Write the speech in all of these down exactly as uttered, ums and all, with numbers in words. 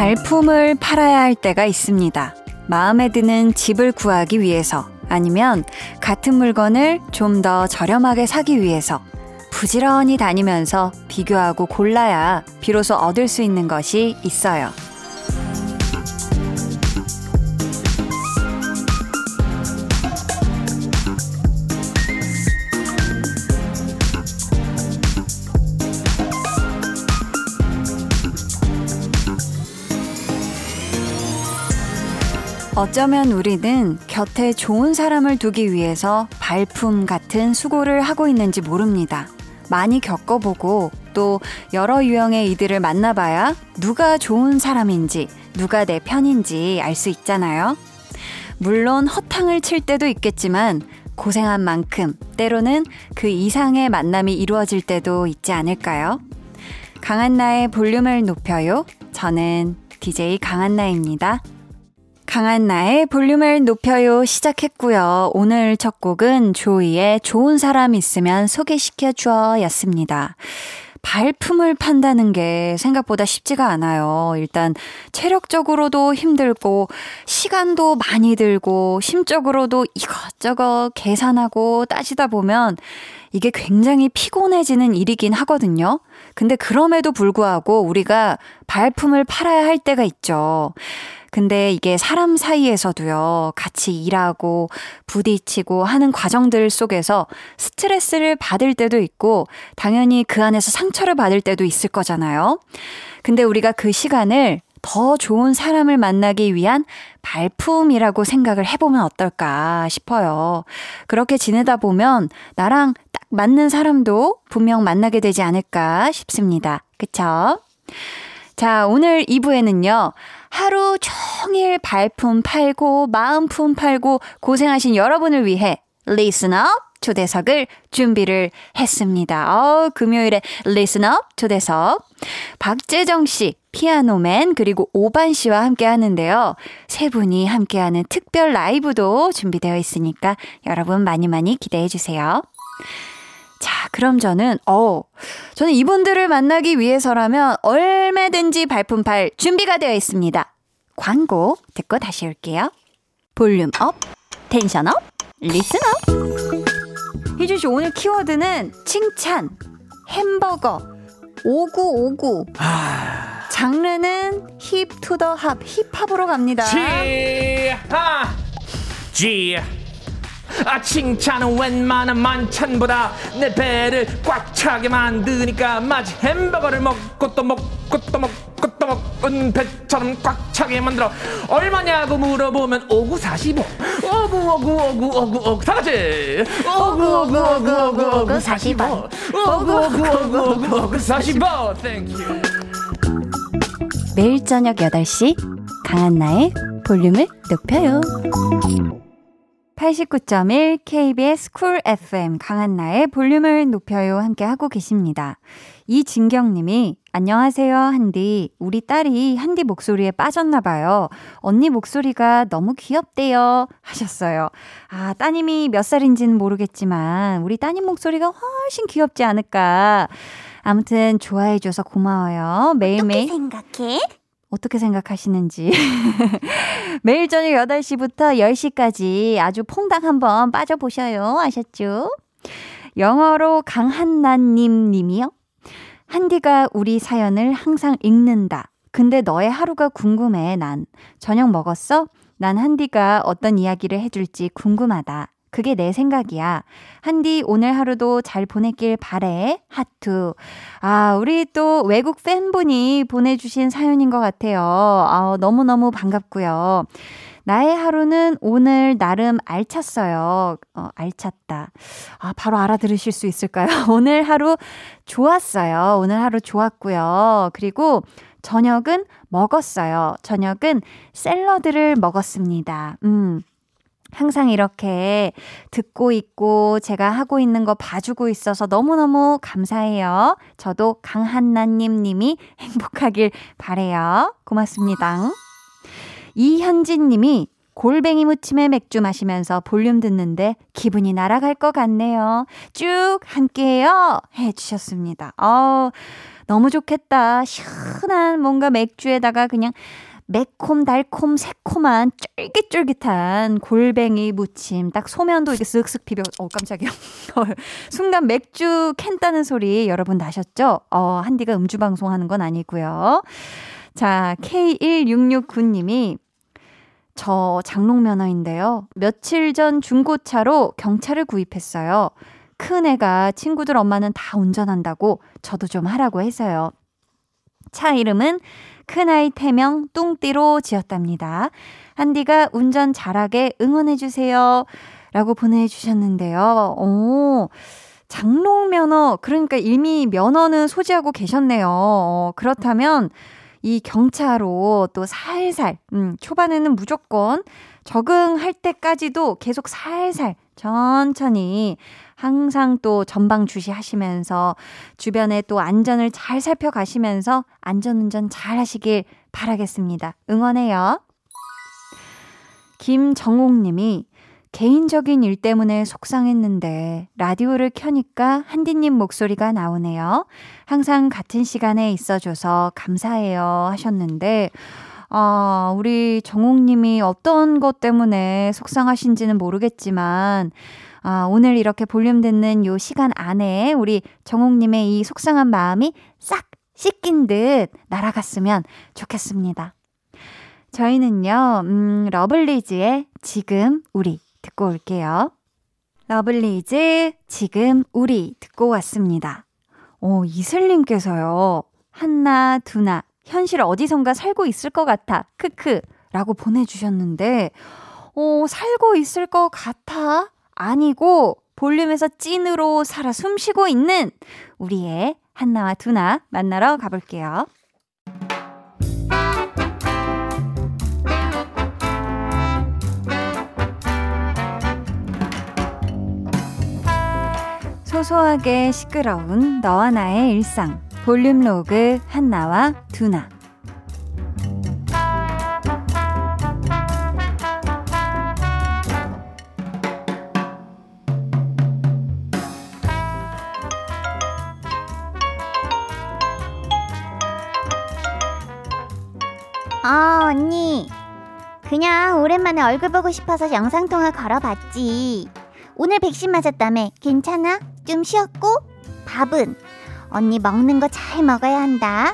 발품을 팔아야 할 때가 있습니다. 마음에 드는 집을 구하기 위해서, 아니면 같은 물건을 좀 더 저렴하게 사기 위해서 부지런히 다니면서 비교하고 골라야 비로소 얻을 수 있는 것이 있어요. 어쩌면 우리는 곁에 좋은 사람을 두기 위해서 발품 같은 수고를 하고 있는지 모릅니다. 많이 겪어보고 또 여러 유형의 이들을 만나봐야 누가 좋은 사람인지, 누가 내 편인지 알 수 있잖아요. 물론 허탕을 칠 때도 있겠지만 고생한 만큼 때로는 그 이상의 만남이 이루어질 때도 있지 않을까요? 강한나의 볼륨을 높여요. 저는 디제이 강한나입니다. 강한나의 볼륨을 높여요 시작했고요. 오늘 첫 곡은 조이의 좋은 사람 있으면 소개시켜줘 였습니다. 발품을 판다는 게 생각보다 쉽지가 않아요. 일단 체력적으로도 힘들고 시간도 많이 들고 심적으로도 이것저것 계산하고 따지다 보면 이게 굉장히 피곤해지는 일이긴 하거든요. 근데 그럼에도 불구하고 우리가 발품을 팔아야 할 때가 있죠. 근데 이게 사람 사이에서도요, 같이 일하고 부딪히고 하는 과정들 속에서 스트레스를 받을 때도 있고 당연히 그 안에서 상처를 받을 때도 있을 거잖아요. 근데 우리가 그 시간을 더 좋은 사람을 만나기 위한 발품이라고 생각을 해보면 어떨까 싶어요. 그렇게 지내다 보면 나랑 딱 맞는 사람도 분명 만나게 되지 않을까 싶습니다. 그쵸? 자, 오늘 이 부에는요. 하루 종일 발품 팔고 마음품 팔고 고생하신 여러분을 위해 리스너 초대석을 준비를 했습니다. 어, 금요일에 리스너 초대석. 박재정 씨, 피아노맨, 그리고 오반 씨와 함께 하는데요. 세 분이 함께하는 특별 라이브도 준비되어 있으니까 여러분 많이 많이 기대해 주세요. 자, 그럼 저는 어 저는 이분들을 만나기 위해서라면 얼마든지 발품 팔 준비가 되어 있습니다. 광고 듣고 다시 올게요. 볼륨 업, 텐션 업, 리슨 업. 희준 씨, 오늘 키워드는 칭찬, 햄버거, 오구오구. 아... 장르는 힙 투 더 힙, 힙합으로 갑니다. 지하, 지하. 아, 칭찬은 웬만한 만찬보다 내 배를 꽉 차게 만드니까 마치 햄버거를 먹고 또 먹고 또 먹고 또 먹은 배처럼 꽉 차게 만들어. 얼마냐고 물어보면 오구사십오 오구오구오구오구오구 사가지 오구오구오구오구사십오 오구오구오구오구사십오. 땡큐. 매일 저녁 여덟 시 강한나의 볼륨을 높여요. 팔십구 점 일 케이비에스 쿨 에프엠 강한나의 볼륨을 높여요 함께하고 계십니다. 이진경님이 안녕하세요 한디, 우리 딸이 한디 목소리에 빠졌나 봐요. 언니 목소리가 너무 귀엽대요 하셨어요. 아, 따님이 몇 살인지는 모르겠지만 우리 따님 목소리가 훨씬 귀엽지 않을까. 아무튼 좋아해줘서 고마워요. 매일매일 어떻게 생각해? 어떻게 생각하시는지. 매일 저녁 여덟 시부터 열 시까지 아주 퐁당 한번 빠져보셔요. 아셨죠? 영어로 강한나님 님이요. 한디가 우리 사연을 항상 읽는다. 근데 너의 하루가 궁금해. 난 저녁 먹었어? 난 한디가 어떤 이야기를 해줄지 궁금하다. 그게 내 생각이야. 한디 오늘 하루도 잘 보냈길 바래. 하트. 아, 우리 또 외국 팬분이 보내주신 사연인 것 같아요. 아, 너무너무 반갑고요. 나의 하루는 오늘 나름 알찼어요. 어, 알찼다. 아, 바로 알아들으실 수 있을까요? 오늘 하루 좋았어요. 오늘 하루 좋았고요. 그리고 저녁은 먹었어요. 저녁은 샐러드를 먹었습니다. 음. 항상 이렇게 듣고 있고 제가 하고 있는 거 봐주고 있어서 너무너무 감사해요. 저도 강한나님 님이 행복하길 바래요. 고맙습니다. 이현진 님이 골뱅이 무침에 맥주 마시면서 볼륨 듣는데 기분이 날아갈 것 같네요. 쭉 함께해요 해주셨습니다. 어, 너무 좋겠다. 시원한 뭔가 맥주에다가 그냥 매콤달콤 새콤한 쫄깃쫄깃한 골뱅이 무침. 딱 소면도 이렇게 쓱쓱 비벼. 어 깜짝이야. 순간 맥주 캔 따는 소리 여러분 나셨죠? 어 한디가 음주방송 하는 건 아니고요. 자 케이 일육육구 님이 저 장롱 면허인데요. 며칠 전 중고차로 경차를 구입했어요. 큰애가 친구들 엄마는 다 운전한다고 저도 좀 하라고 해서요. 차 이름은 큰아이 태명 뚱띠로 지었답니다. 한디가 운전 잘하게 응원해주세요. 라고 보내주셨는데요. 오, 장롱 면허, 그러니까 이미 면허는 소지하고 계셨네요. 어, 그렇다면 이 경차로 또 살살, 음, 초반에는 무조건 적응할 때까지도 계속 살살 천천히 항상 또 전방 주시하시면서 주변에 또 안전을 잘 살펴가시면서 안전운전 잘 하시길 바라겠습니다. 응원해요. 김정옥님이 개인적인 일 때문에 속상했는데 라디오를 켜니까 한디님 목소리가 나오네요. 항상 같은 시간에 있어줘서 감사해요 하셨는데 아, 우리 정옥님이 어떤 것 때문에 속상하신지는 모르겠지만 아, 오늘 이렇게 볼륨 듣는 요 시간 안에 우리 정옥님의 이 속상한 마음이 싹 씻긴 듯 날아갔으면 좋겠습니다. 저희는요, 음, 러블리즈의 지금 우리 듣고 올게요. 러블리즈 지금 우리 듣고 왔습니다. 오, 이슬님께서요. 한나, 두나, 현실 어디선가 살고 있을 것 같아. 크크 라고 보내주셨는데 오, 살고 있을 것 같아? 아니고 볼륨에서 찐으로 살아 숨쉬고 있는 우리의 한나와 두나 만나러 가볼게요. 소소하게 시끄러운 너와 나의 일상 볼륨 로그 한나와 두나. 아, 언니. 그냥 오랜만에 얼굴 보고 싶어서 영상통화 걸어봤지. 오늘 백신 맞았다며. 괜찮아? 좀 쉬었고? 밥은? 언니 먹는 거 잘 먹어야 한다.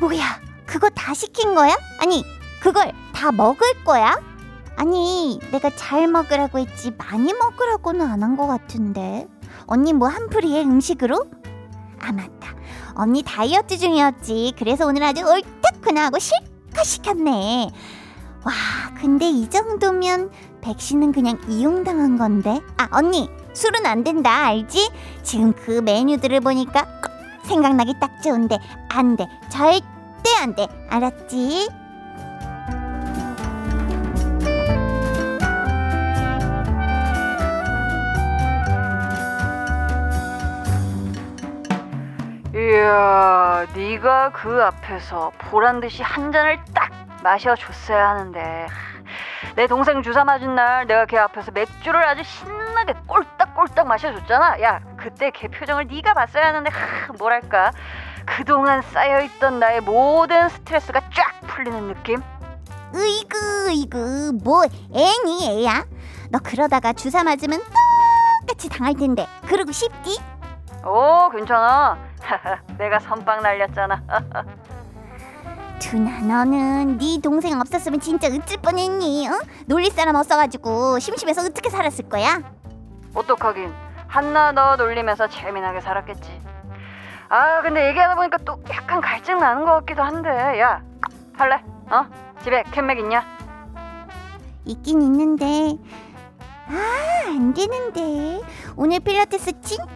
뭐야? 그거 다 시킨 거야? 아니, 그걸 다 먹을 거야? 아니, 내가 잘 먹으라고 했지 많이 먹으라고는 안 한 거 같은데. 언니 뭐 한풀이에 음식으로? 아, 맞다. 언니 다이어트 중이었지. 그래서 오늘 아주 옳다구나 하고 실컷 시켰네. 와, 근데 이 정도면 백신은 그냥 이용당한 건데. 아, 언니 술은 안 된다 알지? 지금 그 메뉴들을 보니까 생각나기 딱 좋은데 안 돼. 절대 안 돼. 알았지? 이야, 네가 그 앞에서 보란듯이 한 잔을 딱 마셔줬어야 하는데 내 동생 주사 맞은 날 내가 걔 앞에서 맥주를 아주 신나게 꼴딱꼴딱 마셔줬잖아. 야, 그때 걔 표정을 네가 봤어야 하는데 하, 뭐랄까 그동안 쌓여있던 나의 모든 스트레스가 쫙 풀리는 느낌? 으이구 으이구 뭐 애니 애야? 너 그러다가 주사 맞으면 똑같이 당할 텐데 그러고 싶디? 오, 괜찮아. 내가 선빵 날렸잖아. 두나, 너는 네 동생 없었으면 진짜 으찔 뻔했니? 어? 놀릴 사람 없어가지고 심심해서 어떻게 살았을 거야? 어떡하긴, 한나 너 놀리면서 재미나게 살았겠지. 아, 근데 얘기하다 보니까 또 약간 갈증 나는 것 같기도 한데. 야, 할래? 어? 집에 캔맥 있냐? 있긴 있는데 아, 안 되는데. 오늘 필라테스 진짜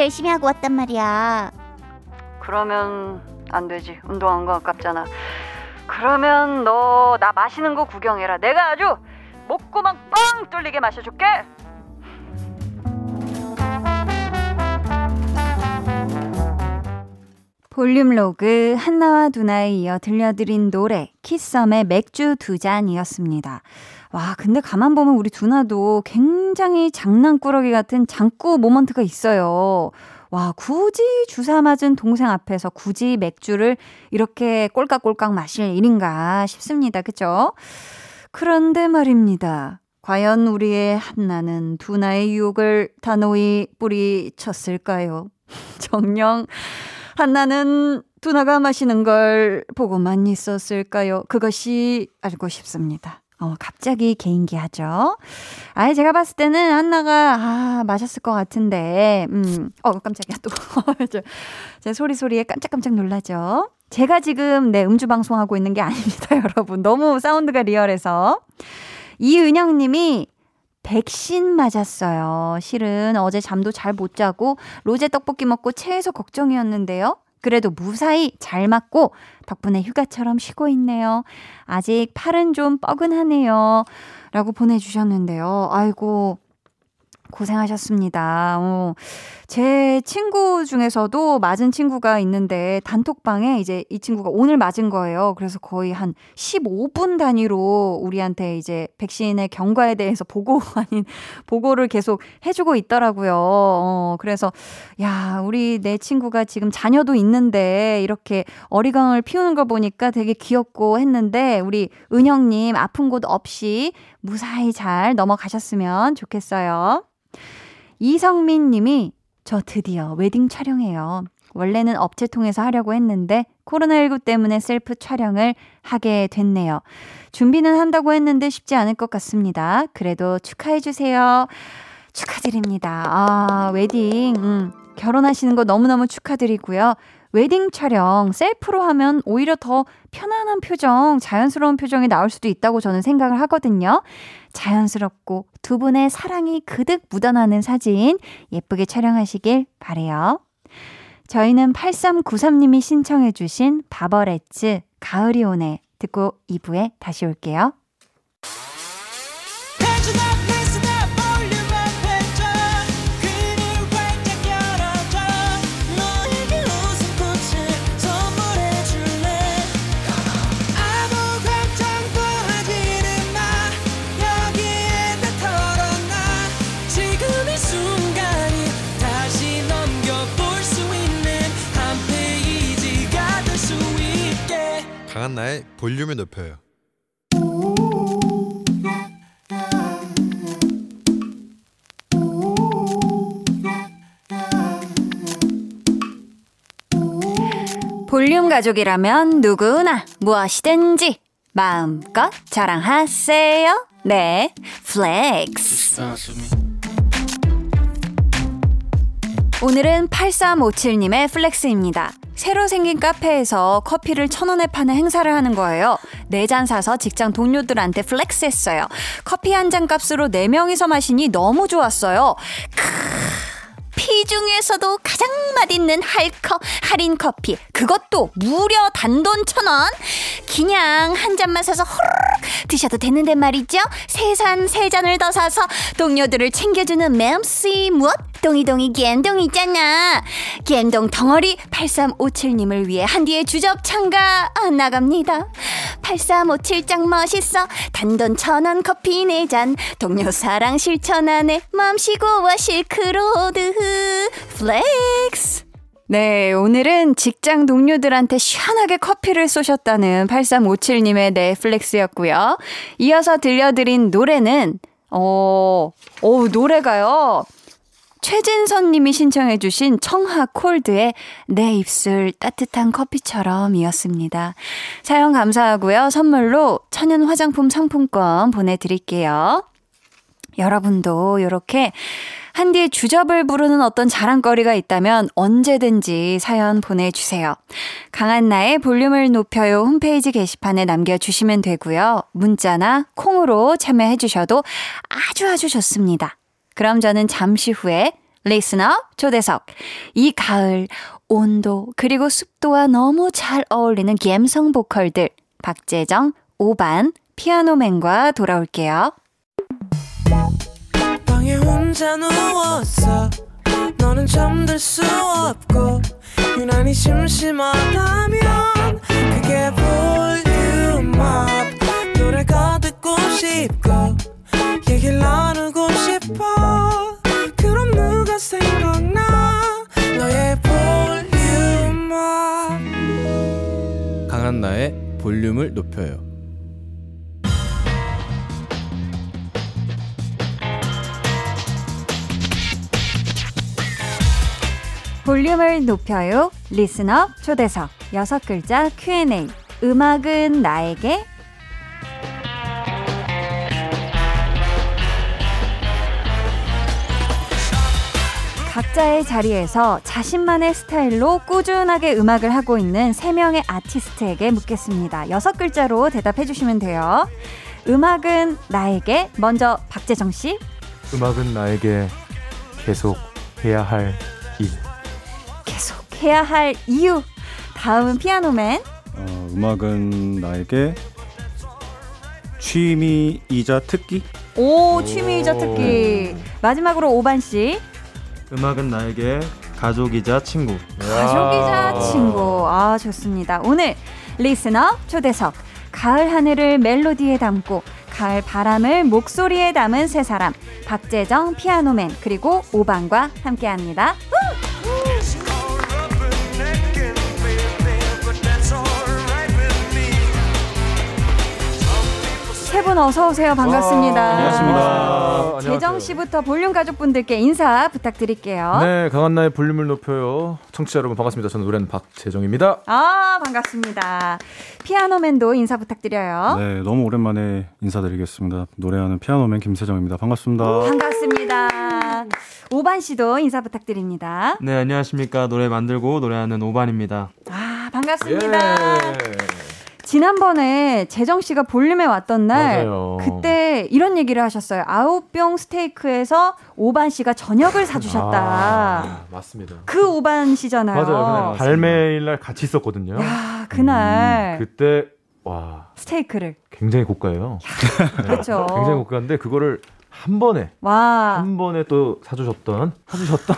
열심히 하고 왔단 말이야. 그러면 안 되지. 운동한 거 아깝잖아. 그러면 너 나 마시는 거 구경해라. 내가 아주 목구멍 뻥 뚫리게 마셔줄게. 볼륨 로그 한나와 두나에 이어 들려드린 노래 키썸의 맥주 두 잔이었습니다. 와, 근데 가만 보면 우리 두나도 굉장히 장난꾸러기 같은 장꾸 모먼트가 있어요. 와, 굳이 주사 맞은 동생 앞에서 굳이 맥주를 이렇게 꼴깍꼴깍 마실 일인가 싶습니다. 그렇죠? 그런데 말입니다. 과연 우리의 한나는 두나의 유혹을 단호히 뿌리쳤을까요? 정녕 한나는 두나가 마시는 걸 보고만 있었을까요? 그것이 알고 싶습니다. 어, 갑자기 개인기하죠. 아, 제가 봤을 때는 한나가 아, 마셨을 것 같은데, 음, 어 깜짝이야 또 제 소리 소리에 깜짝깜짝 놀라죠. 제가 지금 네 음주 방송하고 있는 게 아닙니다, 여러분. 너무 사운드가 리얼해서. 이은영 님이 백신 맞았어요. 실은 어제 잠도 잘 못 자고 로제 떡볶이 먹고 체해서 걱정이었는데요. 그래도 무사히 잘 맞고 덕분에 휴가처럼 쉬고 있네요. 아직 팔은 좀 뻐근하네요. 라고 보내주셨는데요. 아이고 고생하셨습니다. 어, 제 친구 중에서도 맞은 친구가 있는데 단톡방에 이제 이 친구가 오늘 맞은 거예요. 그래서 거의 한 십오 분 단위로 우리한테 이제 백신의 경과에 대해서 보고 아닌 보고를 계속 해주고 있더라고요. 어, 그래서 야, 우리 내 친구가 지금 자녀도 있는데 이렇게 어리광을 피우는 걸 보니까 되게 귀엽고 했는데 우리 은영님 아픈 곳 없이 무사히 잘 넘어가셨으면 좋겠어요. 이성민 님이 저 드디어 웨딩 촬영해요. 원래는 업체 통해서 하려고 했는데 코로나십구 때문에 셀프 촬영을 하게 됐네요. 준비는 한다고 했는데 쉽지 않을 것 같습니다. 그래도 축하해 주세요. 축하드립니다. 아, 웨딩 음, 결혼하시는 거 너무너무 축하드리고요. 웨딩 촬영 셀프로 하면 오히려 더 편안한 표정, 자연스러운 표정이 나올 수도 있다고 저는 생각을 하거든요. 자연스럽고 두 분의 사랑이 그득 묻어나는 사진 예쁘게 촬영하시길 바래요. 저희는 팔삼구삼 님이 신청해 주신 바버렛츠 가을이 오네 듣고 이 부에 다시 올게요. 강한나의 볼륨을 높여요. 볼륨 가족이라면 누구나 무엇이든지 마음껏 자랑하세요. 네, 플렉스. 오늘은 팔삼오칠 님의 플렉스입니다. 새로 생긴 카페에서 커피를 천 원에 파는 행사를 하는 거예요. 네 잔 사서 직장 동료들한테 플렉스 했어요. 커피 한 잔 값으로 네 명이서 마시니 너무 좋았어요. 크으, 피 중에서도 가장 맛있는 할커 할인 커피. 그것도 무려 단돈 천 원. 그냥 한 잔만 사서 호르륵 드셔도 되는데 말이죠. 세산 세 잔을 더 사서 동료들을 챙겨주는 맴씨 무엇? 동이동이 겐동이잖아. 겐동 덩어리 팔삼오칠 님을 위해 한 뒤에 주접 참가 나갑니다. 팔삼오칠 짱 멋있어. 단돈 천원 커피 네잔 동료 사랑 실천하네. 맘시고와 실크로드 플렉스. 네, 오늘은 직장 동료들한테 시원하게 커피를 쏘셨다는 팔삼오칠 님의 네 플렉스였고요. 이어서 들려드린 노래는 어, 오, 노래가요. 최진선 님이 신청해 주신 청하 콜드의 내 입술 따뜻한 커피처럼 이었습니다. 사연 감사하고요. 선물로 천연 화장품 상품권 보내드릴게요. 여러분도 이렇게 한디의 주접을 부르는 어떤 자랑거리가 있다면 언제든지 사연 보내주세요. 강한나의 볼륨을 높여요 홈페이지 게시판에 남겨주시면 되고요. 문자나 콩으로 참여해 주셔도 아주 아주 좋습니다. 그럼 저는 잠시 후에 리스너 초대석, 이 가을, 온도, 그리고 습도와 너무 잘 어울리는 갬성 보컬들 박재정, 오반, 피아노맨과 돌아올게요. 방에 혼자 누웠어. 너는 잠들 수 없고 유난히 심심하다면 그게 볼륨 업 노래가 듣고 싶고 얘기를 나누고 싶어. 그럼 누가 생각나? 너의 볼륨을 높여요. 볼륨을 높여요. 리스너 초대석 여섯 글자 큐 앤 에이. 음악은 나에게. 각자의 자리에서 자신만의 스타일로 꾸준하게 음악을 하고 있는 세 명의 아티스트에게 묻겠습니다. 여섯 글자로 대답해 주시면 돼요. 음악은 나에게. 먼저 박재정 씨. 음악은 나에게 계속 해야 할 일. 계속 해야 할 이유. 다음은 피아노맨. 어, 음악은 나에게 취미이자 특기. 오, 취미이자 특기. 마지막으로 오반 씨. 음악은 나에게 가족이자 친구. 가족이자 친구. 아, 좋습니다. 오늘 리스너 초대석. 가을 하늘을 멜로디에 담고 가을 바람을 목소리에 담은 세 사람. 박재정, 피아노맨, 그리고 오반과 함께합니다. 세 분 어서 오세요. 반갑습니다. 반갑습니다. 재정 씨부터 볼륨 가족분들께 인사 부탁드릴게요. 네, 강한나의 볼륨을 높여요. 청취자 여러분 반갑습니다. 저는 노래는 박재정입니다. 아, 반갑습니다. 피아노맨도 인사 부탁드려요. 네, 너무 오랜만에 인사드리겠습니다. 노래하는 피아노맨 김세정입니다. 반갑습니다. 반갑습니다. 오반 씨도 인사 부탁드립니다. 네, 안녕하십니까. 노래 만들고 노래하는 오반입니다. 아, 반갑습니다. 예. 지난번에 재정씨가 볼륨에 왔던 날, 맞아요. 그때 이런 얘기를 하셨어요. 아웃병 스테이크에서 오반씨가 저녁을 사주셨다. 아, 맞습니다. 그 오반씨잖아요. 맞아요. 발매일날 같이 있었거든요. 야, 그날. 음, 그때, 와. 스테이크를. 굉장히 고가예요. 야, 그렇죠. 굉장히 고가인데, 그거를. 한 번에 와. 한 번에 또 사주셨던 사주셨던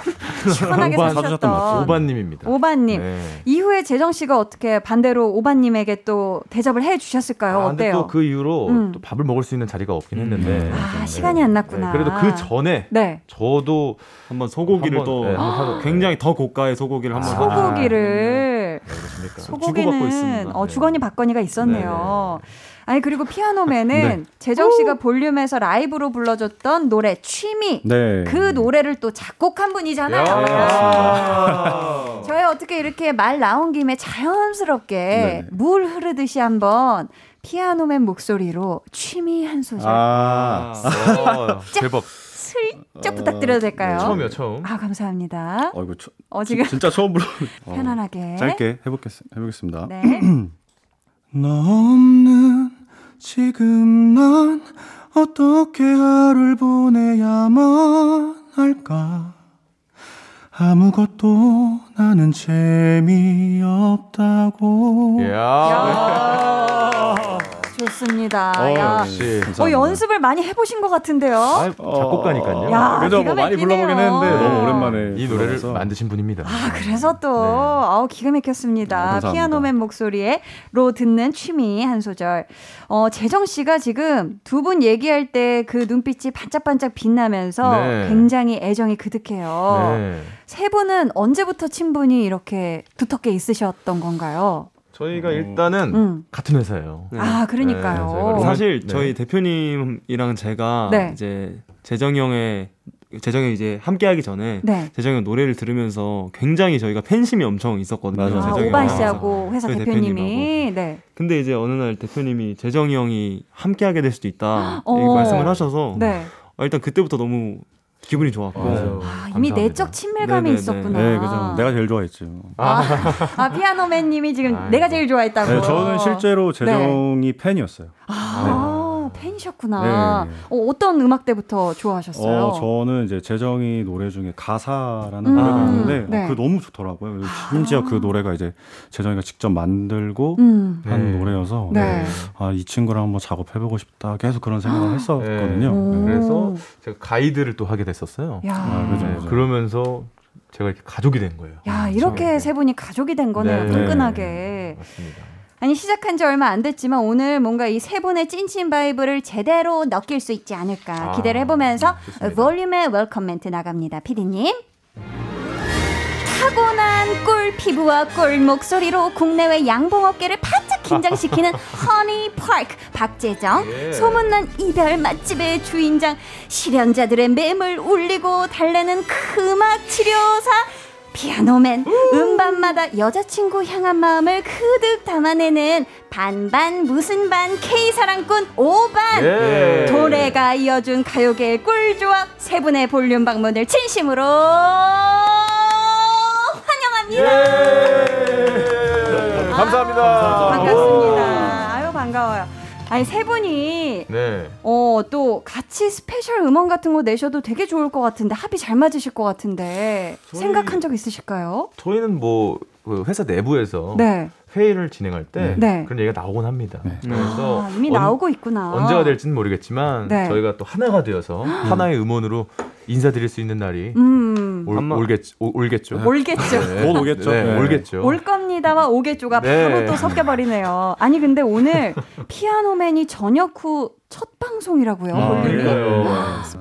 시원하게 오반, 사주셨던 오반님입니다. 오반님. 네. 이후에 재정 씨가 어떻게 반대로 오반님에게 또 대접을 해주셨을까요? 아, 어때요? 또 그 이후로 음. 또 밥을 먹을 수 있는 자리가 없긴 했는데 아, 네. 시간이 안 났구나. 네. 그래도 그 전에 네. 저도 한번 소고기를 한 번, 또 네, 한번 굉장히 더 고가의 소고기를 한번 소고기를 아, 네. 소고기는 어, 주거니 받거니가 있었네요. 네. 아니 그리고 피아노맨은 네. 재정 씨가 볼륨에서 라이브로 불러줬던 노래 취미 네. 그 노래를 또 작곡한 분이잖아요. 아~ 저희 어떻게 이렇게 말 나온 김에 자연스럽게 네. 물 흐르듯이 한번 피아노맨 목소리로 취미 한 소절 아~ 아~ 제법 슬쩍 부탁드려도 될까요? 네, 처음이요, 처음. 아, 감사합니다. 어, 이거 처, 어, 지금 진짜 처음 불러. 편안하게. 어, 짧게 해보겠, 해보겠습니다. 네. 너 없는 지금 난 어떻게 하루를 보내야만 할까? 아무것도 나는 재미없다고. 이야. 좋습니다. 어, 야. 어, 연습을 많이 해보신 것 같은데요. 아, 작곡가니까요. 야, 그래서 뭐 많이 불러보긴 했는데 너무 오랜만에 이 노래를 불러서. 만드신 분입니다. 아, 그래서 또 네. 아우, 기가 막혔습니다. 네, 피아노맨 목소리로 듣는 취미 한 소절. 어, 재정 씨가 지금 두 분 얘기할 때 그 눈빛이 반짝반짝 빛나면서 네. 굉장히 애정이 그득해요. 네. 세 분은 언제부터 친분이 이렇게 두텁게 있으셨던 건가요? 저희가 어... 일단은 음. 같은 회사예요. 네. 아, 그러니까요. 네, 사실 네. 저희 대표님이랑 제가 네. 이제 재정이 형의 재정이 이제 함께하기 전에 네. 재정이 형 노래를 들으면서 굉장히 저희가 팬심이 엄청 있었거든요. 아, 오반 씨하고 회사 대표님이. 네. 근데 이제 어느 날 대표님이 재정이 형이 함께하게 될 수도 있다 어. 말씀을 하셔서 네. 아, 일단 그때부터 너무. 기분이 좋았고 아, 이미 내적 친밀감이 네네네. 있었구나. 네, 그죠. 내가 제일 좋아했죠. 아, 아 피아노맨님이 지금 아, 내가 제일 좋아했다고. 네, 저는 실제로 재정이 네. 팬이었어요. 아, 네. 팬이셨구나. 네. 어, 어떤 음악 때부터 좋아하셨어요? 어, 저는 이제 재정이 노래 중에 가사라는 음, 노래가 있는데 네. 어, 그 너무 좋더라고요. 심지어 아. 그 노래가 이제 재정이가 직접 만들고 음. 한 네. 노래여서 네. 아, 이 친구랑 한번 작업해보고 싶다. 계속 그런 생각을 아. 했었거든요. 네. 그래서 제가 가이드를 또 하게 됐어요. 썼어요. 아, 그렇죠, 그렇죠. 그러면서 제가 이렇게 가족이 된 거예요. 야, 이렇게 그렇죠. 세 분이 가족이 된 거네요. 네. 끈끈하게. 네. 맞습니다. 아니 시작한 지 얼마 안 됐지만 오늘 뭔가 이 세 분의 찐친 바이브를 제대로 느낄 수 있지 않을까 기대를 해보면서 아, 볼륨의 웰컴 멘트 나갑니다. 피디님. 타고난 꿀 피부와 꿀 목소리로 국내외 양봉 어깨를 파트 긴장시키는 허니파크 박재정, 예. 소문난 이별 맛집의 주인장, 실현자들의 맴을 울리고 달래는 그 음악 치료사 피아노맨, 음반마다 여자친구 향한 마음을 그득 담아내는 반반 무슨 반 K사랑꾼 오반, 예. 도래가 이어준 가요계의 꿀조합 세 분의 볼륨 방문을 진심으로 환영합니다. 예. 아, 감사합니다. 반갑습니다. 아유, 반가워요. 아니, 세 분이 네. 어, 또 같이 스페셜 음원 같은 거 내셔도 되게 좋을 것 같은데, 합이 잘 맞으실 것 같은데 저희, 생각한 적 있으실까요? 저희는 뭐 회사 내부에서 네. 회의를 진행할 때 네. 그런 얘기가 나오곤 합니다. 네. 그래서 아, 이미 언, 나오고 있구나. 언제가 될지는 모르겠지만 네. 저희가 또 하나가 되어서 하나의 음원으로 인사드릴 수 있는 날이 음. 올, 올겠, 오, 올겠죠. 올겠죠. 네. 곧 오겠죠. 네. 네. 올겠죠. 올 겁니다와 오겠죠가 네. 바로 또 섞여버리네요. 아니 근데 오늘 피아노맨이 저녁 후 첫 방송이라고요. 아, 네.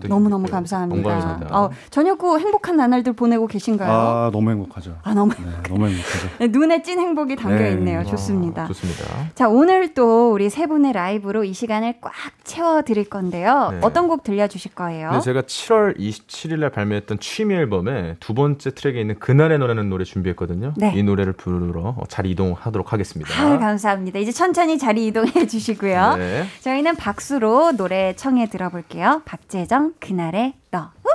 너무너무 감사합니다. 아, 저녁 후 행복한 나날들 보내고 계신가요? 아, 너무 행복하죠. 아, 너무, 네, 너무 행복하죠. 네, 눈에 찐 행복이 담겨있네요. 네. 좋습니다. 아, 좋습니다. 자, 오늘 또 우리 세 분의 라이브로 이 시간을 꽉 채워드릴 건데요. 네. 어떤 곡 들려주실 거예요? 네, 제가 칠월 이십칠일에 발매했던 취미 앨범에 두 번째 트랙에 있는 그날의 노래라는 노래 준비했거든요. 네. 이 노래를 부르러 자리 이동하도록 하겠습니다. 아, 감사합니다. 이제 천천히 자리 이동해 주시고요. 네. 저희는 박수로 노래 청해 들어볼게요. 박재정, 그날의 너. 우!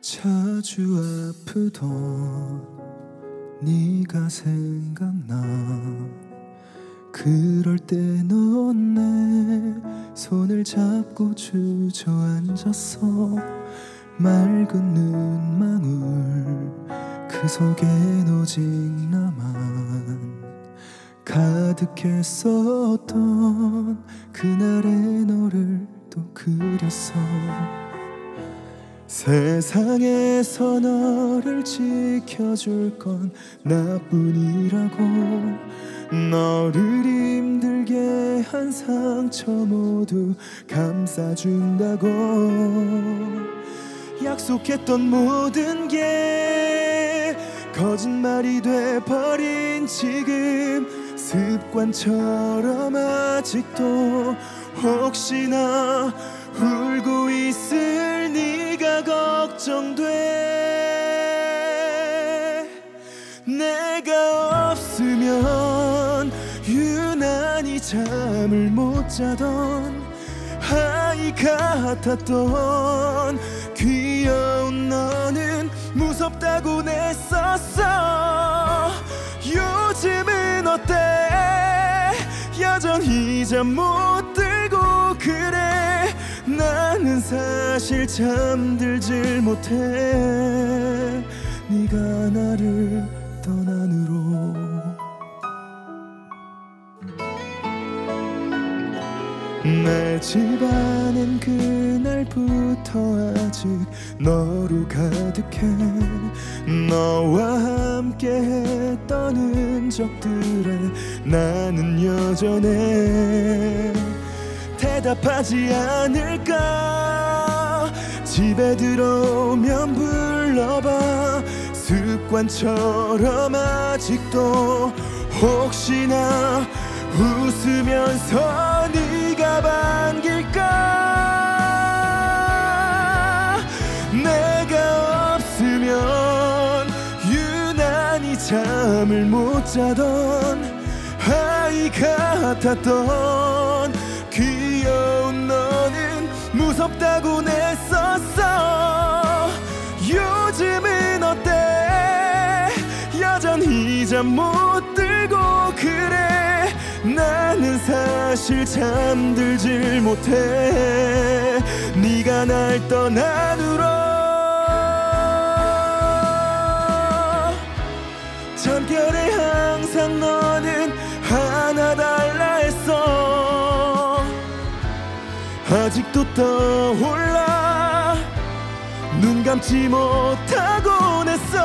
자주 아프던 네가 생각나. 그럴 때 넌 내 손을 잡고 주저앉았어. 맑은 눈망울 그 속엔 오직 나만 가득했었던 그날의 너를 또 그렸어. 세상에서 너를 지켜줄 건 나뿐이라고. 너를 힘들게 한 상처 모두 감싸준다고. 약속했던 모든 게 거짓말이 돼버린 지금. 습관처럼 아직도 혹시나 울고 있을 네가 걱정돼. 내가 없으면 유난히 잠을 못 자던 아이 같았던 귀여운 너는 무섭다고 냈었어. 요즘은 어때? 여전히 잠 못 들고 그래. 나는 사실 잠들질 못해. 네가 나를 떠난 후로 내 집안엔 그날부터 아직 너로 가득해. 너와 함께 했던 흔적들에 나는 여전해. 대답하지 않을까. 집에 들어오면 불러봐. 습관처럼 아직도 혹시나 웃으면서 네가 반길까. 내가 없으면 유난히 잠을 못 자던 아이 같았던 귀여운 너는 무섭다고 냈었어. 요즘은 어때? 여전히 잠 못 들고 그래. 나는 사실 잠들질 못해. 네가 날 떠난 후로 잠결에 항상 너는 하나 달라 했어. 아직도 떠올라 눈 감지 못하고 냈어.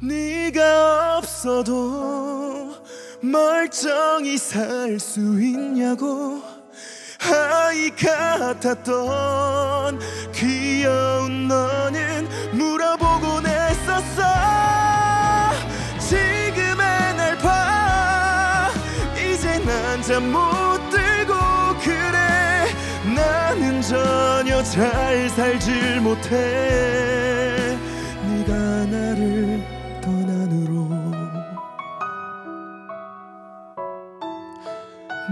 네가 없어도 멀쩡히 살 수 있냐고. 아이 같았던 귀여운 너는 물어보곤 했었어. 지금의 날 봐. 이젠 난 잠 못 들고 그래. 나는 전혀 잘 살질 못해. 네가 나를 떠난 후로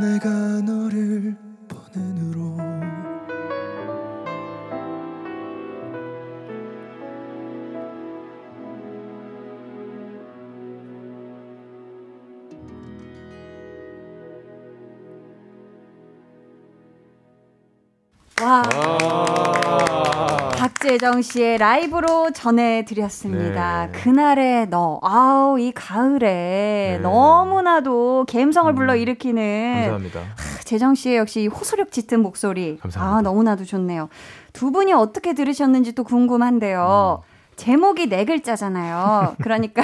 내가 너를 눈으로 와. 박재정 씨의 라이브로 전해드렸습니다. 네. 그날의 너. 아우, 이 가을에 네. 너무나도 감성을 음. 불러일으키는. 감사합니다. 재정 씨의 역시 호소력 짙은 목소리. 감사합니다. 아, 너무나도 좋네요. 두 분이 어떻게 들으셨는지 또 궁금한데요. 음. 제목이 네 글자잖아요. 그러니까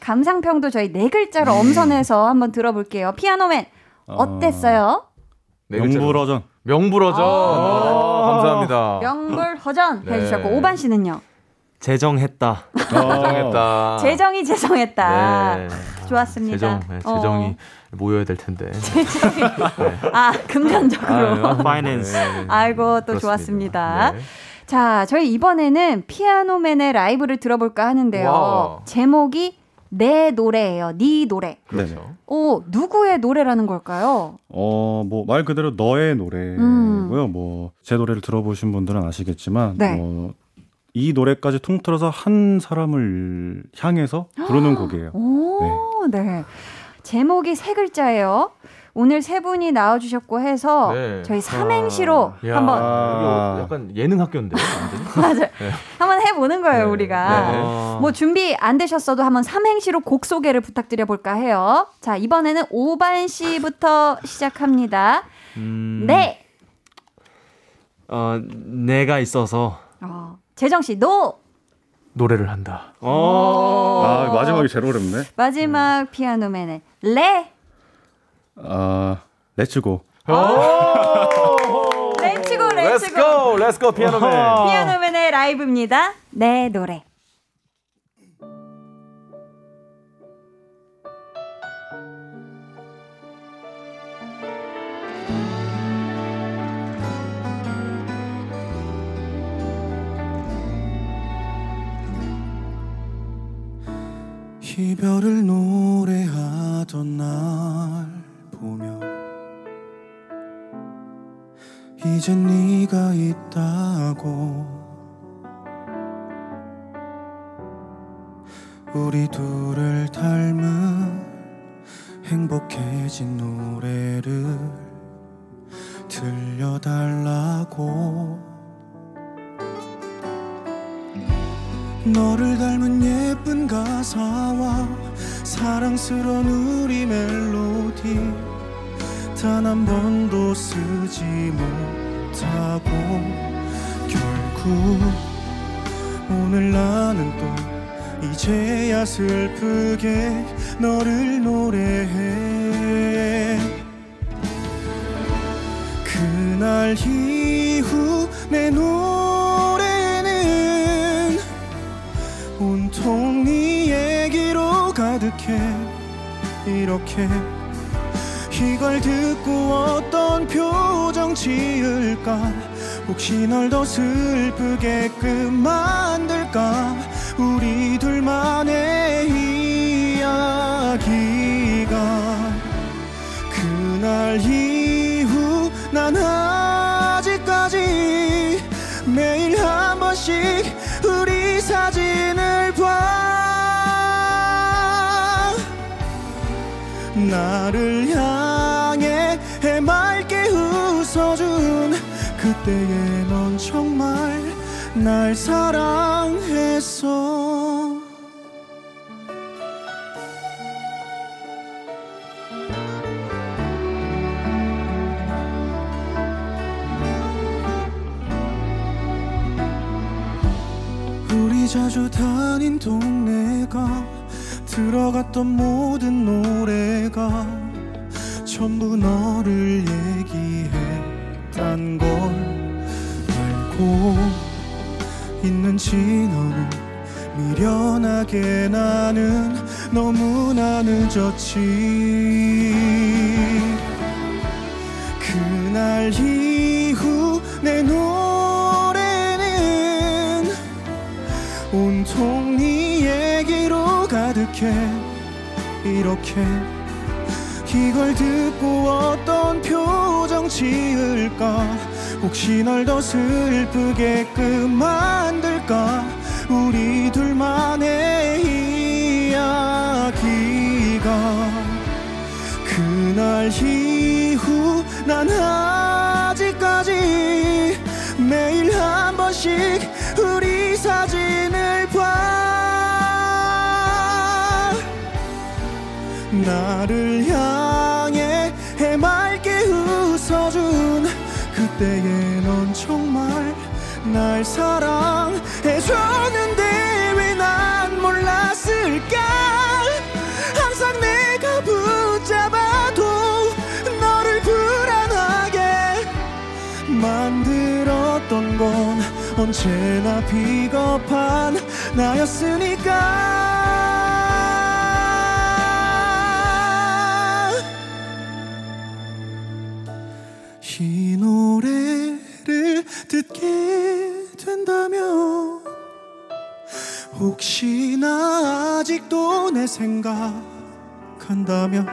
감상평도 저희 네 글자로 엄선해서 한번 들어볼게요. 피아노맨 어땠어요? 어... 네 명불허전. 명불허전. 아~ 감사합니다. 명불허전 네. 해주셨고 오반 씨는요? 재정했다. 재정했다. 재정이 재정했다. 네. 좋았습니다. 재정, 네, 재정이 어. 모여야 될 텐데. 재정이. 네. 아, 금전적으로. 아, 파이낸스. 네. 아이고, 또 그렇습니다. 좋았습니다. 네. 자, 저희 이번에는 피아노맨의 라이브를 들어볼까 하는데요. 와. 제목이 내 노래예요. 네 노래. 그렇죠. 오, 누구의 노래라는 걸까요? 어, 뭐 말 그대로 너의 노래고요. 음. 뭐 제 노래를 들어보신 분들은 아시겠지만 네. 뭐 이 노래까지 통틀어서 한 사람을 향해서 부르는 곡이에요. 오, 네. 네. 제목이 세 글자예요. 오늘 세 분이 나와주셨고 해서 네. 저희 삼행시로 아, 한번 야, 약간 예능 학교인데 맞아요. 네. 한번 해보는 거예요. 네. 우리가 네. 뭐 준비 안 되셨어도 한번 삼행시로 곡 소개를 부탁드려볼까 해요. 자, 이번에는 오반 씨부터 시작합니다. 음... 네. 어, 내가 있어서 어. 재정 씨, 노! 노래를 한다. 아, 마지막이 제일 어렵네. 마지막 음. 피아노맨의 레! 아, 렛츠고. 렛츠고, 렛츠고. 렛츠고, 피아노맨. 피아노맨의 라이브입니다. 내 노래. 이별을 노래하던 날 보며 이젠 네가 있다고. 우리 둘을 닮은 행복해진 노래를 들려달라고. 너를 닮은 예쁜 가사와 사랑스러운 우리 멜로디 단 한 번도 쓰지 못하고 결국 오늘 나는 또 이제야 슬프게 너를 노래해. 그날 이후 내 노래 온통 네 얘기로 가득해. 이렇게 이걸 듣고 어떤 표정 지을까. 혹시 널 더 슬프게끔 만들까. 우리 둘만의 이야기가. 그날 이후 난 아직까지 매일 한 번씩 우리 사진을 봐. 나를 향해 해맑게 웃어준 그때의 넌 정말 날 사랑했어. 자주 다닌 동네가 들어갔던 모든 노래가 전부 너를 얘기했단 걸 알고 있는지 너는 미련하게 나는 너무나 늦었지. 그날 이후 내 노래는 온통 네 얘기로 가득해. 이렇게 이걸 듣고 어떤 표정 지을까? 혹시 널 더 슬프게끔 만들까? 우리 둘만의 이야기가. 그날 이후 난 아직까지 매일 한 번씩 우리 사진을 봐. 나를 향해 해맑게 웃어준 그때의 넌 정말 날 사랑해줬는데 왜 난 몰랐을까? 항상 내가 붙잡아도 너를 불안하게 만들었던 건 언제나 비겁한 나였으니까. 이 노래를 듣게 된다면 혹시나 아직도 내 생각한다면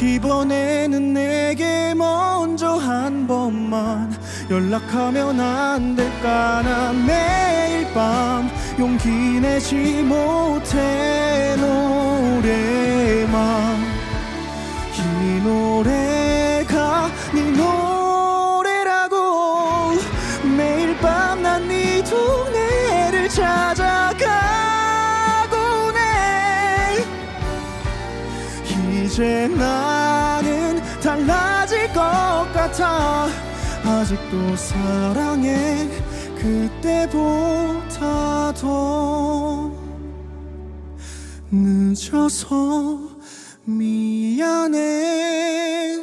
이번에는 내게 먼저 한 번만 연락하면 안 될까? 난 매일 밤 용기 내지 못해 노래만. 이 노래가 네 노래라고 매일 밤 난 네 동네를 찾아가고 내. 이제 나는 달라질 것 같아. 아직도 사랑해 그때보다 더. 늦어서 미안해.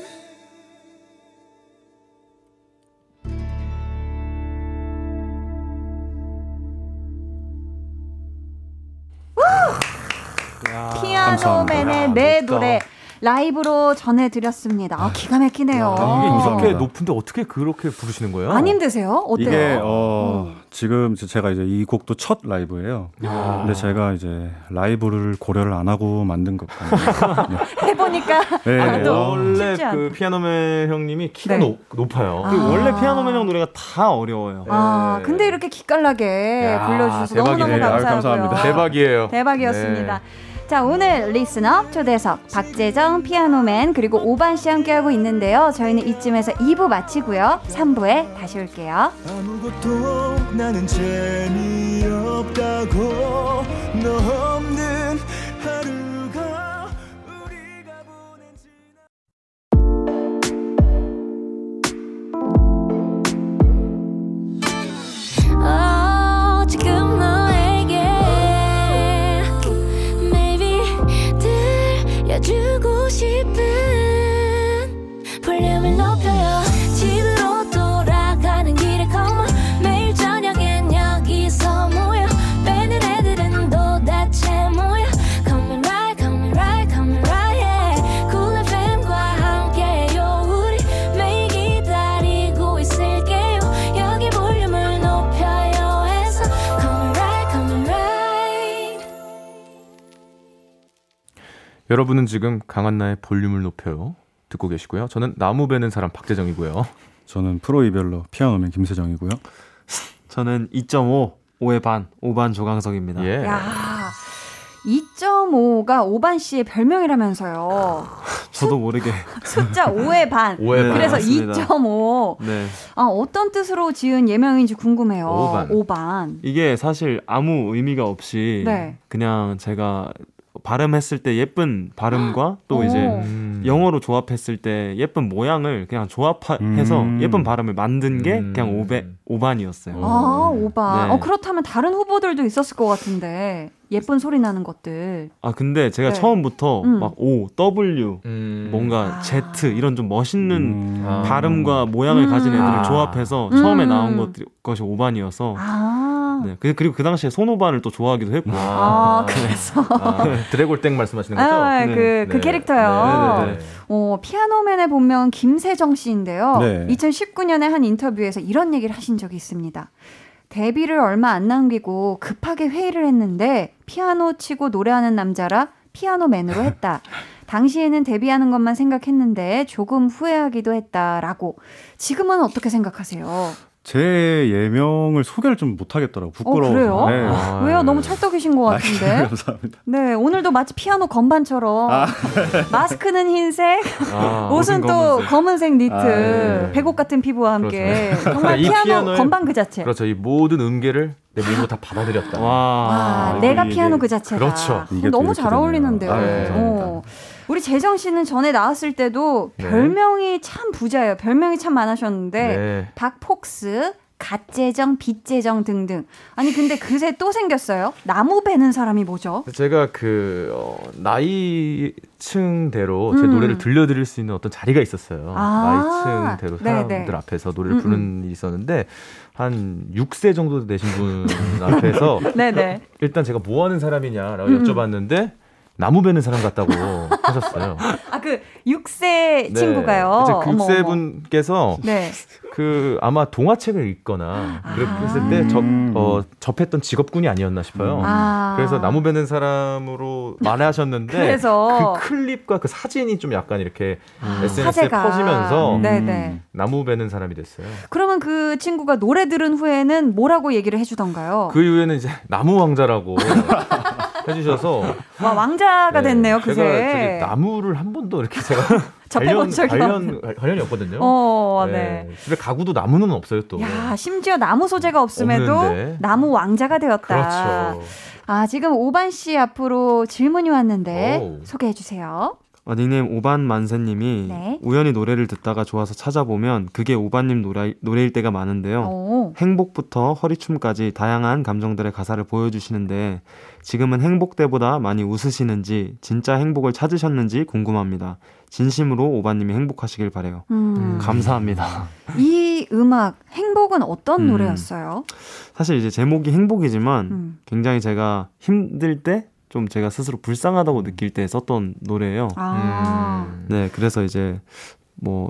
피아노맨의 내 노래 라이브로 전해드렸습니다. 아, 기가 막히네요. 야, 이게 이렇게 높은데 어떻게 그렇게 부르시는 거예요? 안 힘드세요? 어때요? 이게 어, 음. 지금 제가 이제 이 곡도 첫 라이브예요. 아. 근데 제가 이제 라이브를 고려를 안 하고 만든 것 같아요. 네. 해보니까 네. 아, 원래 그 피아노맨 형님이 키가 네. 높아요. 아. 그리고 원래 피아노맨 형 노래가 다 어려워요. 아, 네. 근데 이렇게 기깔나게 불러주셔서 너무너무 감사하고요. 감사합니다. 대박이에요. 대박이었습니다. 네. 자, 오늘 리스너 초대석 박재정, 피아노맨 그리고 오반 씨 함께하고 있는데요. 저희는 이쯤에서 이 부 마치고요. 삼 부에 다시 올게요. 아무것도 나는 재미없다고 너 없는 하루가 우리가 보낸 지난 어 지금 너 주고 싶은 볼륨을 높여요. 집으로 돌아가는 길에 come on. 매일 저녁엔 여기서 모여 빼는 애들은 도대체 뭐야. Come right, come right, come right yeah. Cool 에프엠과 함께해요. 우리 매일 기다리고 있을게요. 여기 볼륨을 높여요 해서 come right, come right. 여러분은 지금 강한나의 볼륨을 높여요 듣고 계시고요. 저는 나무 베는 사람 박재정이고요. 저는 프로 이별로 피아노맨 김세정이고요. 저는 이 점 오 오의 반 오반 조강석입니다. 예. 야, 이 점 오가 오반 씨의 별명이라면서요. 저도 모르게 숫자 오의 반. 오의 반. 그래서 네, 이 점 오. 네. 아, 어떤 뜻으로 지은 예명인지 궁금해요. 오반. 오반. 이게 사실 아무 의미가 없이 네. 그냥 제가 발음했을 때 예쁜 발음과 또 이제 영어로 조합했을 때 예쁜 모양을 그냥 조합해서 음. 예쁜 발음을 만든 게 음. 그냥 오베, 오반이었어요. 아, 오반. 네. 어, 그렇다면 다른 후보들도 있었을 것 같은데. 예쁜 소리 나는 것들. 아, 근데 제가 네. 처음부터 음. 막 O, W, 음. 뭔가 아. Z 이런 좀 멋있는 음. 발음과 모양을 음. 가진 애들을 아. 조합해서 음. 처음에 나온 것들이, 것이 오반이어서. 아. 네. 그리고 그 당시에 손오반을 또 좋아하기도 했고. 아, 아. 그래서. 아. 드래골땡 말씀하시는 거죠? 아, 네. 그, 네. 그 캐릭터요. 네. 어, 피아노맨에 보면 김세정 씨인데요. 네. 이천십구 년에 한 인터뷰에서 이런 얘기를 하신 적이 있습니다. 데뷔를 얼마 안 남기고 급하게 회의를 했는데 피아노 치고 노래하는 남자라 피아노맨으로 했다. 당시에는 데뷔하는 것만 생각했는데 조금 후회하기도 했다라고. 지금은 어떻게 생각하세요? 제 예명을 소개를 좀 못하겠더라고요. 부끄러워서. 어, 그래요? 네. 아, 왜요? 네. 너무 찰떡이신 것 같은데. 아, 감사합니다. 네, 오늘도 마치 피아노 건반처럼 아, 마스크는 흰색, 아, 옷은 또 검은색, 검은색 니트, 아, 네. 백옥 같은 피부와 함께 그렇죠. 정말 피아노 피아노의, 건반 그 자체. 그렇죠. 이 모든 음계를 내 몸으로 다 받아들였다. 와, 와, 내가 이게, 피아노 그 자체다. 그렇죠. 너무 잘 되네요. 어울리는데요. 아, 네. 어. 우리 재정 씨는 전에 나왔을 때도 네. 별명이 참 부자예요. 별명이 참 많으셨는데 네. 박폭스, 갓재정, 빗재정 등등. 아니 근데 그새 또 생겼어요. 나무 베는 사람이 뭐죠? 제가 그 어, 나이층대로 음. 제 노래를 들려드릴 수 있는 어떤 자리가 있었어요. 아~ 나이층대로 사람들 네네. 앞에서 노래를 부르는 음음. 일이 있었는데 한 육 세 정도 되신 분 앞에서 네네. 일단 제가 뭐 하는 사람이냐라고 음. 여쭤봤는데 나무 베는 사람 같다고 하셨어요. 아, 그 육 세 네. 친구가요. 그 육 세 어머, 분께서 네. 그 아마 동화책을 읽거나 아~ 그랬을 때 접, 어, 접했던 직업군이 아니었나 싶어요. 아~ 그래서 나무 베는 사람으로 말하셨는데 그래서... 그 클립과 그 사진이 좀 약간 이렇게 아~ 에스엔에스에 화제가... 퍼지면서 음, 나무 베는 사람이 됐어요. 그러면 그 친구가 노래 들은 후에는 뭐라고 얘기를 해주던가요? 그 이후에는 이제 나무 왕자라고 해주셔서 와, 왕자가 네, 됐네요. 그새 제가 나무를 한 번도 이렇게 제가 접해본 적이 관련, 관련이 없거든요. 어, 네. 네. 집에 가구도 나무는 없어요 또. 야, 심지어 나무 소재가 없음에도 없는데. 나무 왕자가 되었다. 그렇죠. 아, 지금 오반 씨 앞으로 질문이 왔는데 오. 소개해 주세요. 어, 닉네임 오반만세님이 네. 우연히 노래를 듣다가 좋아서 찾아보면 그게 오반님 노래, 노래일 때가 많은데요. 오. 행복부터 허리춤까지 다양한 감정들의 가사를 보여주시는데 지금은 행복 때보다 많이 웃으시는지 진짜 행복을 찾으셨는지 궁금합니다. 진심으로 오반님이 행복하시길 바라요. 음. 감사합니다. 이 음악 행복은 어떤 음. 노래였어요? 사실 이제 제목이 행복이지만 음. 굉장히 제가 힘들 때 좀 제가 스스로 불쌍하다고 느낄 때 썼던 노래예요. 아. 음. 네, 그래서 이제 뭐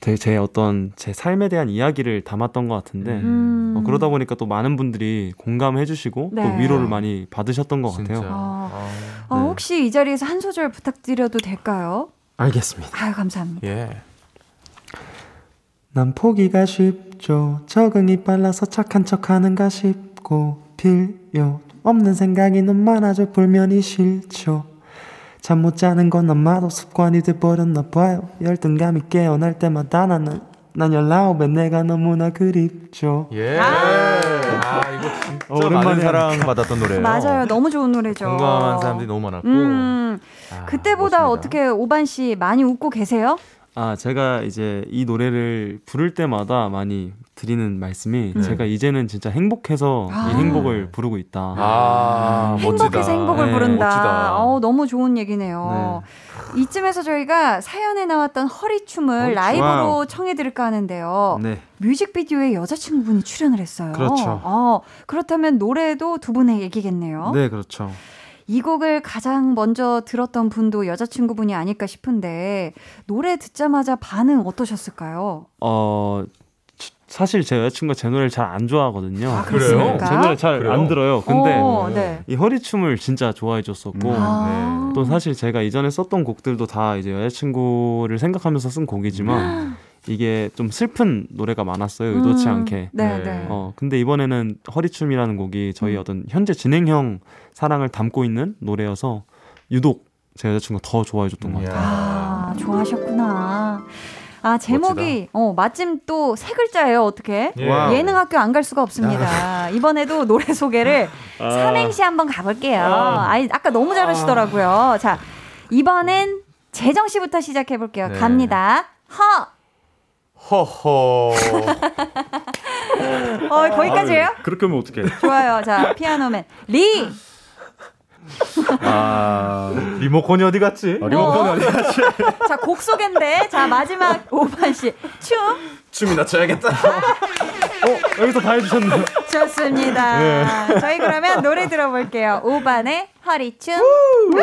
제 어떤 제 삶에 대한 이야기를 담았던 것 같은데 음. 어, 그러다 보니까 또 많은 분들이 공감해주시고 네. 또 위로를 많이 받으셨던 것 진짜. 같아요. 아. 아. 네. 어, 혹시 이 자리에서 한 소절 부탁드려도 될까요? 알겠습니다. 아유, 감사합니다. 예. 난 포기가 쉽죠. 적응이 빨라서 착한 척하는가 싶고 필요. 없는 생각이 너무 많아져 불면이 싫죠. 잠 못 자는 건 엄마도 습관이 돼버렸나 봐요. 열등감이 깨어날 때마다 나는 난 열나오면 내가 너무나 그립죠. 예. 아, 이거 진짜 오랜만에 많은 사랑받았던 노래예요. 맞아요. 너무 좋은 노래죠. 공감한 사람들이 너무 많았고 음, 아, 그때보다 멋있습니다. 어떻게 오반 씨 많이 웃고 계세요? 아, 제가 이제 이 노래를 부를 때마다 많이 드리는 말씀이 음. 제가 이제는 진짜 행복해서 아. 이 행복을 부르고 있다. 아, 아, 행복해서 행복을 네, 부른다. 멋지다. 어, 너무 좋은 얘기네요. 네. 이쯤에서 저희가 사연에 나왔던 허리춤을 허리 라이브로 와우. 청해드릴까 하는데요. 네. 뮤직비디오에 여자친구분이 출연을 했어요. 그렇죠. 어, 그렇다면 노래도 두 분의 얘기겠네요. 네, 그렇죠. 이 곡을 가장 먼저 들었던 분도 여자친구분이 아닐까 싶은데 노래 듣자마자 반응 어떠셨을까요? 어, 사실 제 여자친구가 제 노래를 잘 안 좋아하거든요. 아, 그래요? 제 노래 잘 안 들어요. 근데 오, 네. 이 허리춤을 진짜 좋아해줬었고 아~ 네. 또 사실 제가 이전에 썼던 곡들도 다 이제 여자친구를 생각하면서 쓴 곡이지만 이게 좀 슬픈 노래가 많았어요. 의도치 않게. 음, 네, 네. 어, 근데 이번에는 허리춤이라는 곡이 저희 음. 어떤 현재 진행형 사랑을 담고 있는 노래여서 유독 제 여자친구가 더 좋아해줬던 것 같아요. 아, 좋아하셨구나. 아, 제목이 어, 마침 또 세 글자예요. 어떻게? 예. 예능학교 안 갈 수가 없습니다. 이번에도 노래 소개를 아. 삼행시 한번 가볼게요. 아. 아이, 아까 너무 잘하시더라고요. 자, 이번엔 재정 씨부터 시작해 볼게요. 네. 갑니다. 허. 허허. 어, 거기까지예요? 그렇게 하면 어떡해. 좋아요. 자, 피아노맨. 리. 아, 리모컨이 어디 갔지? 아, 리모컨이 어? 어디 갔지? 자, 곡 소개인데. 자, 마지막 오반 씨. 춤. 춤이나 춰야겠다. 어, 여기서 다 해주셨네요. 좋습니다. 네. 저희 그러면 노래 들어볼게요. 오반의 허리춤. 우! 우!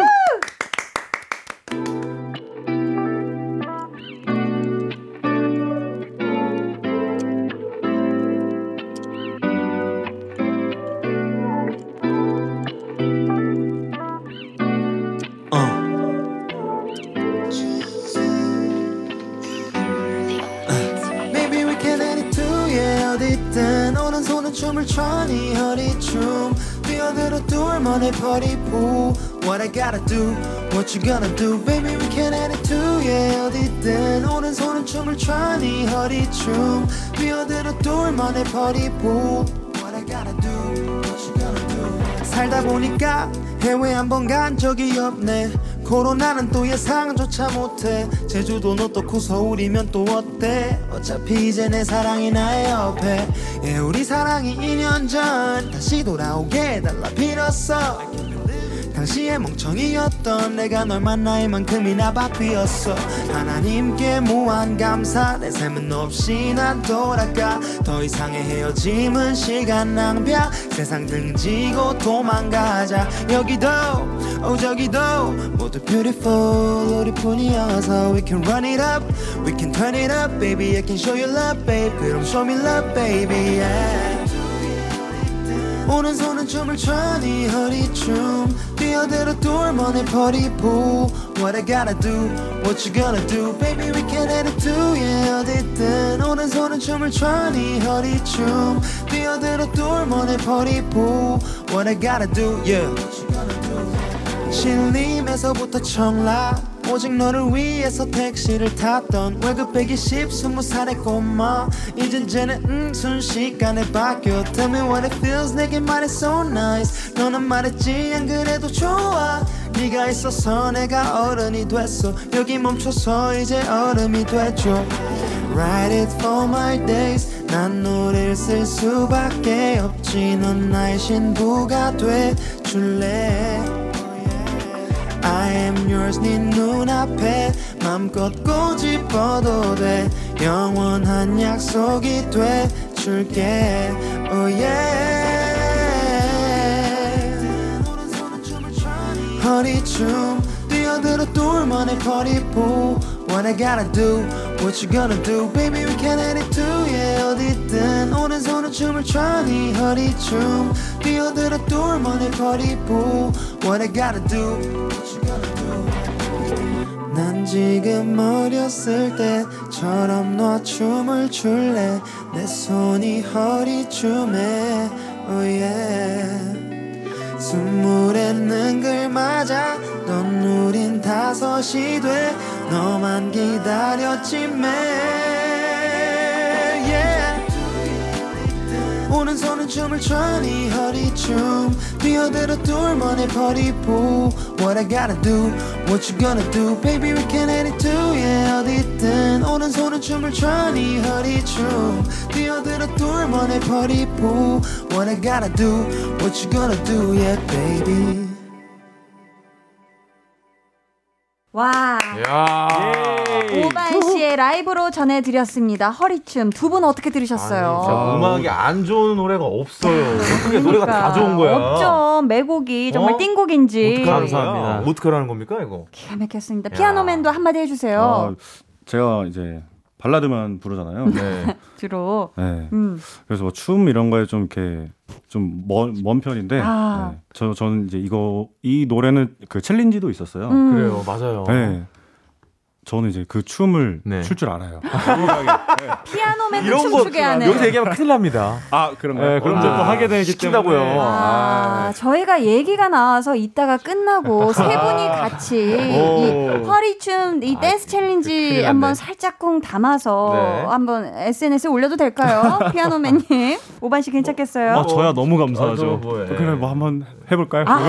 춤을 춰니 허리춤 뛰어들어 둘만의 파리포 What I gotta do What you gonna do Baby we can add it to yeah 어디든 오른손은 춤을 춰니 허리춤 뛰어들어 둘만의 파리포 What I gotta do What you gonna do 살다 보니까 해외 한번 간 적이 없네 코로나는 또 예상조차 못해 제주도는 어떻고 서울이면 또 어때 어차피 이제 내 사랑이 나의 옆에 예 우리 사랑이 이 년 전 다시 돌아오게 달라 빌었어 당시에 멍청이였던 내가 널 만나인 만큼이나 바삐었어 하나님께 무한 감사 내 삶은 너 없이 난 돌아가 더 이상의 헤어짐은 시간 낭비야 세상 등지고 도망가자 여기도 오 저기도 모두 beautiful 우리뿐이어서 We can run it up We can turn it up baby I can show you love babe 그럼 show me love baby yeah. 오른손은 춤을 춰니 허리춤 뛰어들어 둘만의 파리포 What I gotta do What you gonna do Baby we can add it to yeah 어디든 오른손은 춤을 춰니 허리춤 뛰어들어 둘만의 파리포 What I gotta do yeah What you gonna do 신림에서부터 청라 오직 너를 위해서 택시를 탔던 월급 백이십 스무 살의 꼬마 이젠 쟤는 음 순식간에 바뀌어 Tell me what it feels 내게 말해 so nice 너는 말했지 안 그래도 좋아 네가 있어서 내가 어른이 됐어 여기 멈춰서 이제 얼음이 됐죠 Write it for my days 난 노래를 쓸 수밖에 없지 넌 나의 신부가 돼줄래 I am yours 네 눈앞에 맘껏 꼬집어도 돼 영원한 약속이 돼줄게 Oh yeah 허리춤 뛰어들어 둘만의 파리포 What I gotta do What you gonna do Baby we can add it to yeah 어디든 오른손은 춤을 춰니 허리춤 뛰어들어 둘만의 파리포 What I gotta do 난 지금 어렸을 때처럼 너 춤을 출래 내 손이 허리춤에 oh yeah 스물에 능글 맞아 넌 우린 다섯이 돼 너만 기다렸지 매 yeah 오른손은 춤을 춰니 허리춤 뛰어들어 둘만의 파리포 What I gotta do What you gonna do Baby we can add it to yeah 어디든 오른손은 춤을 춰니 허리춤 뛰어들어 둘만의 파리포 What I gotta do What you gonna do yeah baby 와 오반 씨의 라이브로 전해드렸습니다. 허리춤 두 분 어떻게 들으셨어요? 아니, 음악이 안 좋은 노래가 없어요. 그게 노래가 그러니까, 다 좋은 거야. 없죠. 매곡이 정말 어? 띵곡인지. 감사합니다. 어떻게 하라는 겁니까 이거? 기가 막혔습니다. 피아노맨도 한마디 해주세요. 아, 제가 이제 발라드만 부르잖아요. 네. 주로. 네. 음. 그래서 뭐 춤 이런 거에 좀 이렇게 좀 먼 먼 편인데 아. 네. 저 저는 이제 이거 이 노래는 그 챌린지도 있었어요. 음. 그래요, 맞아요. 네. 저는 이제 그 춤을 네. 출 줄 알아요. 네. 피아노맨 춤추게 하네. 여기서 얘기하면 큰일 납니다. 아, 그런가요? 네, 그럼 아, 또 하게 되기 때문에. 아, 아, 저희가 얘기가 나와서 이따가 끝나고 아, 세 분이 같이 오. 이 허리춤, 이 댄스 아, 챌린지 그, 한번 살짝쿵 담아서 네. 한번 에스엔에스에 올려도 될까요? 피아노맨님. 오반 씨 괜찮겠어요? 아, 저야 너무 감사하죠. 아, 뭐, 예. 그래, 뭐 한번 해볼까요? 아,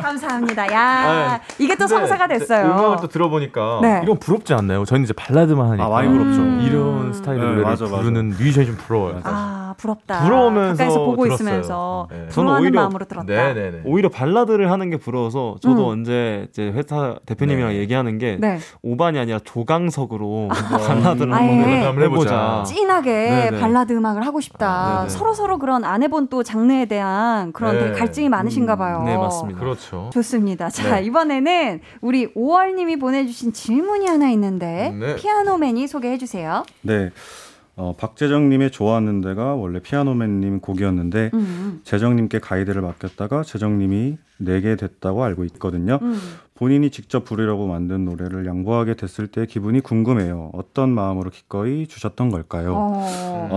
감사합니다. 야, 네. 이게 또 성사가 됐어요. 음악을 또 들어보니까 네. 이건 부럽지 않나요? 저희는 이제 발라드만 하니까. 아, 많이 부럽죠. 음. 이런 스타일의 노래를 네, 맞아, 부르는 맞아. 뮤지션이 좀 부러워요. 사실. 아, 부럽다. 부러우면서 가까이서 보고 들었어요. 있으면서 네. 부러워하는 오히려, 마음으로 들었다. 네네네. 오히려 발라드를 하는 게 부러워서 저도 음. 언제 이제 회사 대표님이랑 네. 얘기하는 게 네. 오반이 아니라 조강석으로 아, 발라드를 아, 한번 예. 해보자. 해보자. 찐하게 네네. 발라드 음악을 하고 싶다. 서로 서로 그런 안 해본 또 장르에 대한 그런 네. 갈증이 많으신가 봐요. 음, 네, 맞습니다. 그렇죠. 좋습니다. 자, 네. 이번에는 우리 오월님이 보내주신 질문이 하나 있는데 네. 피아노맨이 소개해 주세요. 네, 어, 박재정님의 좋아하는 데가 원래 피아노맨님 곡이었는데 음. 재정님께 가이드를 맡겼다가 재정님이 내게 됐다고 알고 있거든요. 음. 본인이 직접 부르려고 만든 노래를 양보하게 됐을 때 기분이 궁금해요. 어떤 마음으로 기꺼이 주셨던 걸까요? 어...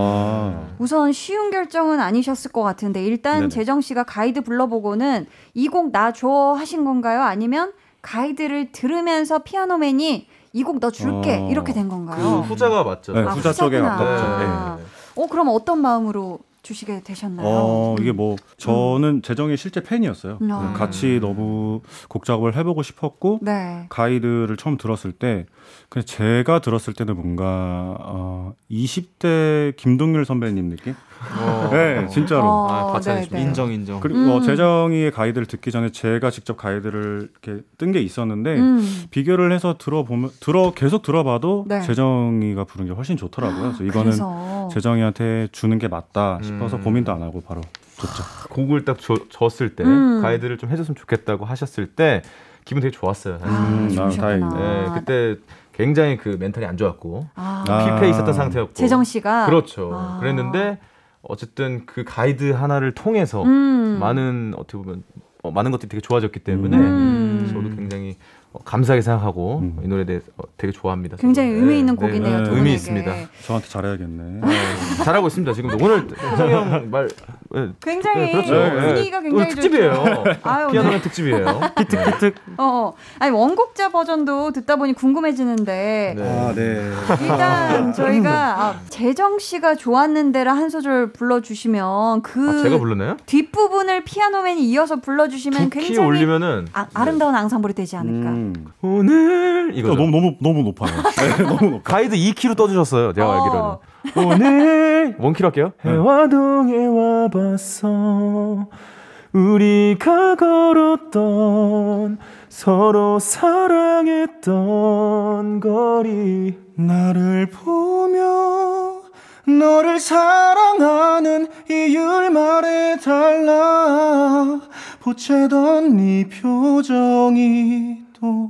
아... 우선 쉬운 결정은 아니셨을 것 같은데 일단 네네. 재정 씨가 가이드 불러보고는 이 곡 나 줘 하신 건가요? 아니면 가이드를 들으면서 피아노맨이 이 곡 너 줄게 어... 이렇게 된 건가요? 그 후자가 맞죠. 네, 아, 후자 쪽에 가깝죠. 네. 네. 어, 그럼 어떤 마음으로 주시게 되셨나요? 어, 이게 뭐 저는 재정의 실제 팬이었어요. 아. 같이 너무 곡 작업을 해보고 싶었고 네. 가이드를 처음 들었을 때 그냥 제가 들었을 때는 뭔가 어, 이십 대 김동률 선배님 느낌? 어. 네, 진짜로. 어, 아, 네, 네. 인정, 인정. 그리고 음. 어, 재정이의 가이드를 듣기 전에 제가 직접 가이드를 이렇게 뜬 게 있었는데 음. 비교를 해서 들어보면 들어 계속 들어봐도 네. 재정이가 부른 게 훨씬 좋더라고요. 그래서 이거는 그래서. 재정이한테 주는 게 맞다. 음. 싶어서 고민도 안 하고 바로 줬죠. 곡을 딱 줘, 줬을 때 음. 가이드를 좀 해줬으면 좋겠다고 하셨을 때 기분 되게 좋았어요. 아, 다행이네. 네, 그때 굉장히 그 멘탈이 안 좋았고 아. 피폐해 있었던 상태였고 재정 씨가 그렇죠. 아. 그랬는데 어쨌든 그 가이드 하나를 통해서 음. 많은 어떻게 보면 어, 많은 것들이 되게 좋아졌기 때문에 음. 저도 굉장히 감사하게 생각하고 음. 이 노래에 대해서 되게 좋아합니다. 굉장히 저는. 의미 있는 네, 곡이네요. 네, 의미 있습니다. 저한테 잘해야겠네. 네, 잘하고 있습니다. 지금 오늘 형 말 네, 굉장히 네, 그렇죠. 네, 네. 분위기가 굉장히 오늘 특집이에요. 아유, 피아노맨 특집이에요. 키특 키특. 어, 어, 아니 원곡자 버전도 듣다 보니 궁금해지는데. 네. 아, 네. 일단 저희가 아, 재정 씨가 좋았는데라 한 소절 불러주시면 그 아, 제가 불렀나요? 뒷 부분을 피아노맨이 이어서 불러주시면 굉장히 키 올리면은 아, 아름다운 앙상블이 되지 않을까. 음. 오늘 이거 너무 너무 너무 높아요. 네, 너무 높아. 가이드 이 키로 떠주셨어요. 제가 어. 알기로는 오늘 일 키로 할게요. 해화동에 와봤어. 우리가 걸었던 서로 사랑했던 거리. 나를 보며 너를 사랑하는 이유를 말해달라. 보채던 네 표정이 또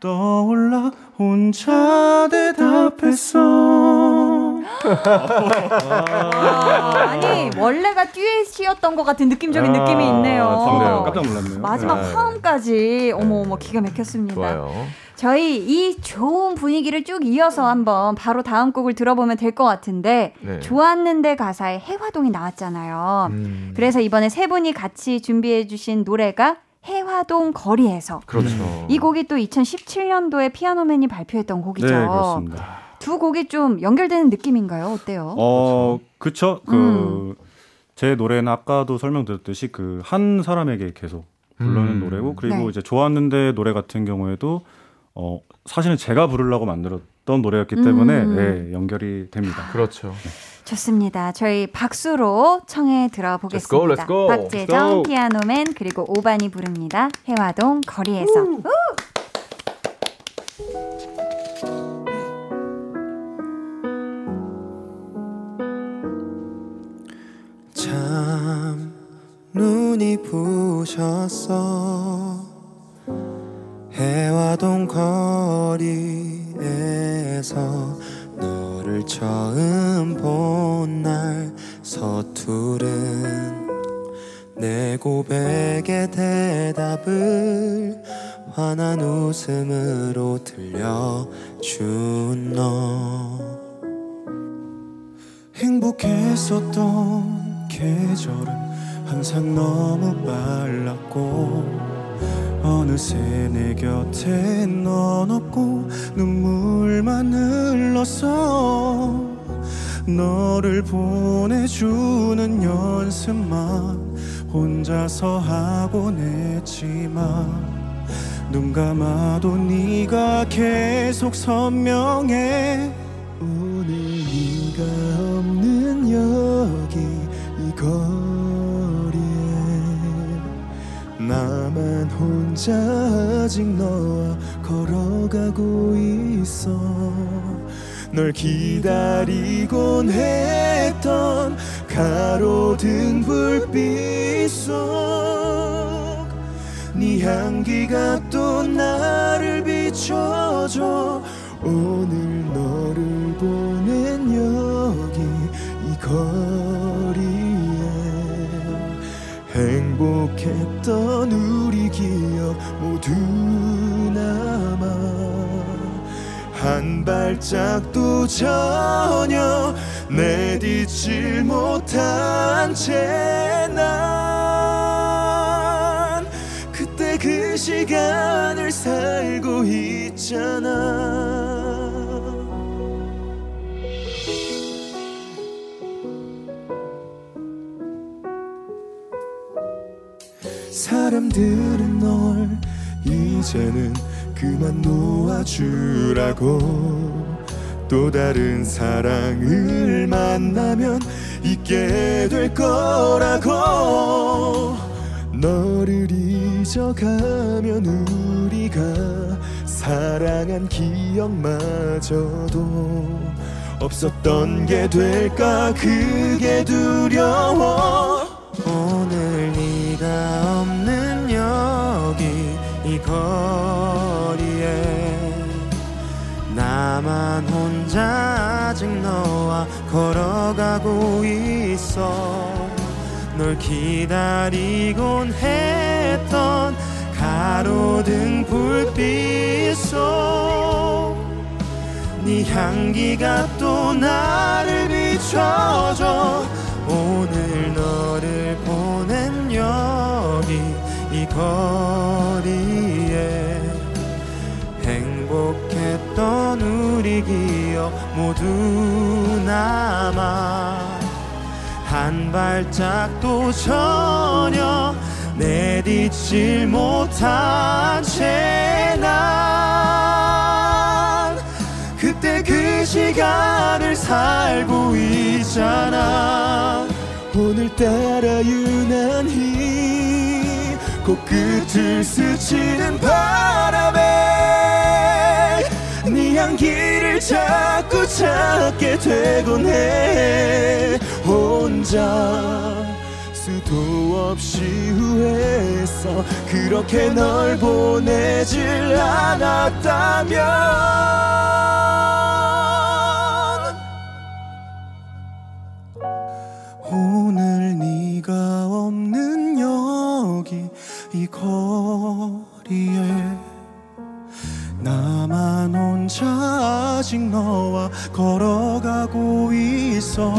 떠올라 혼자 대답했어. 아, 아니 원래가 듀엣이었던 것 같은 느낌적인 아, 느낌이 있네요. 좋네요. 깜짝 놀랐네요. 마지막 화음까지 어머 어머 기가 막혔습니다. 좋아요. 저희 이 좋은 분위기를 쭉 이어서 한번 바로 다음 곡을 들어보면 될 것 같은데 네. 좋았는데 가사에 해화동이 나왔잖아요. 음. 그래서 이번에 세 분이 같이 준비해 주신 노래가 해화동 거리에서. 그렇죠. 이 곡이 또 이천십칠 년도에 피아노맨이 발표했던 곡이죠. 네, 그렇습니다. 두 곡이 좀 연결되는 느낌인가요? 어때요? 어, 그렇죠. 음. 그 제 노래는 아까도 설명드렸듯이 그 한 사람에게 계속 부르는 음. 노래고 그리고 네. 이제 좋았는데 노래 같은 경우에도 어, 사실은 제가 부르려고 만들었던 노래였기 때문에 음. 예, 연결이 됩니다. 그렇죠. 좋습니다. 저희 박수로 청해 들어보겠습니다. Let's go, let's go. 박재정, let's go. 피아노맨 그리고 오반이 부릅니다. 해화동 거리에서. 우! 우! 참 눈이 부셨어. 해화동 거리에서 너를 처음 본 날 서투른 내 고백에 대답을 환한 웃음으로 들려준 너. 행복했었던 계절은 항상 너무 빨랐고 어느새 내 곁에 넌 없고 눈물만 흘렀어. 너를 보내주는 연습만 혼자서 하곤 했지만 눈 감아도 네가 계속 선명해. 오늘 네가 없는 여기 이 거리에 나만 혼자 아직 너와 걸어가고 있어. 널 기다리곤 했던 가로등 불빛 속 네 향기가 또 나를 비춰줘. 오늘 너를 보낸 여기 이 거리에 행복했던 우리 기억 모두 남아. 한 발짝도 전혀 내딛질 못한 채 난 그때 그 시간을 살고 있잖아. 사람들은 널 이제는 그만 놓아주라고 또 다른 사랑을 만나면 잊게 될 거라고. 너를 잊어가면 우리가 사랑한 기억마저도 없었던 게 될까 그게 두려워. 오늘 네가 없는 여기 이 거 나만 혼자 아직 너와 걸어가고 있어. 널 기다리곤 했던 가로등 불빛 속 네 향기가 또 나를 비춰줘. 오늘 너를 보낸 여기 이 거리에 행복했던 우리 기억 모두 남아. 한 발짝도 전혀 내딛질 못한 채 난 그때 그 시간을 살고 있잖아. 오늘따라 유난히 코끝을 스치는 바람에 네 향기를 자꾸 찾게 되곤 해. 혼자 수도 없이 후회했어. 그렇게 널 보내질 않았다면. 오늘 네가 없는 여기 이 거리에 나만 혼자 아직 너와 걸어가고 있어.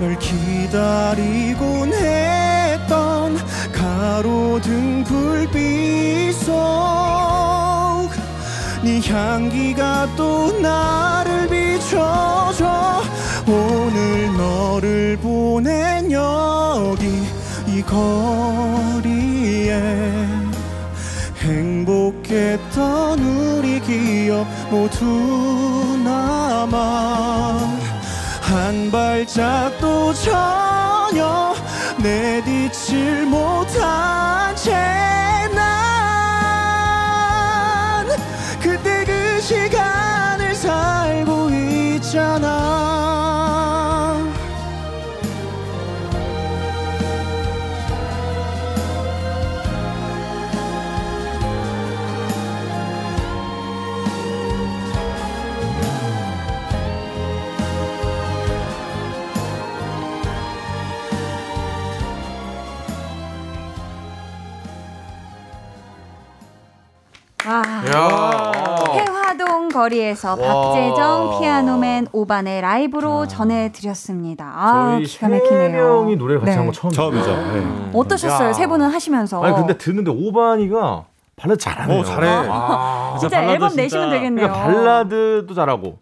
널 기다리곤 했던 가로등 불빛 속 네 향기가 또 나를 비춰줘. 오늘 너를 보낸 여기 이 거리에 행복했던 우리 기억 모두 남아. 한 발짝도 전혀 내딛질 못한 채 난 그때 그 시간을 살고 있잖아. 해화동 거리에서 박재정 피아노맨 오반의 라이브로 전해드렸습니다. 아, 저희 기가 막히네요. 세 명이 노래를 같이 네. 한 거 처음이죠. 네. 어떠셨어요? 야. 세 분은 하시면서. 아니 근데 듣는데 오반이가 발라드 잘하네요. 오, 잘해. 아. 진짜, 진짜 앨범 진짜. 내시면 되겠네요. 그러니까 발라드도 잘하고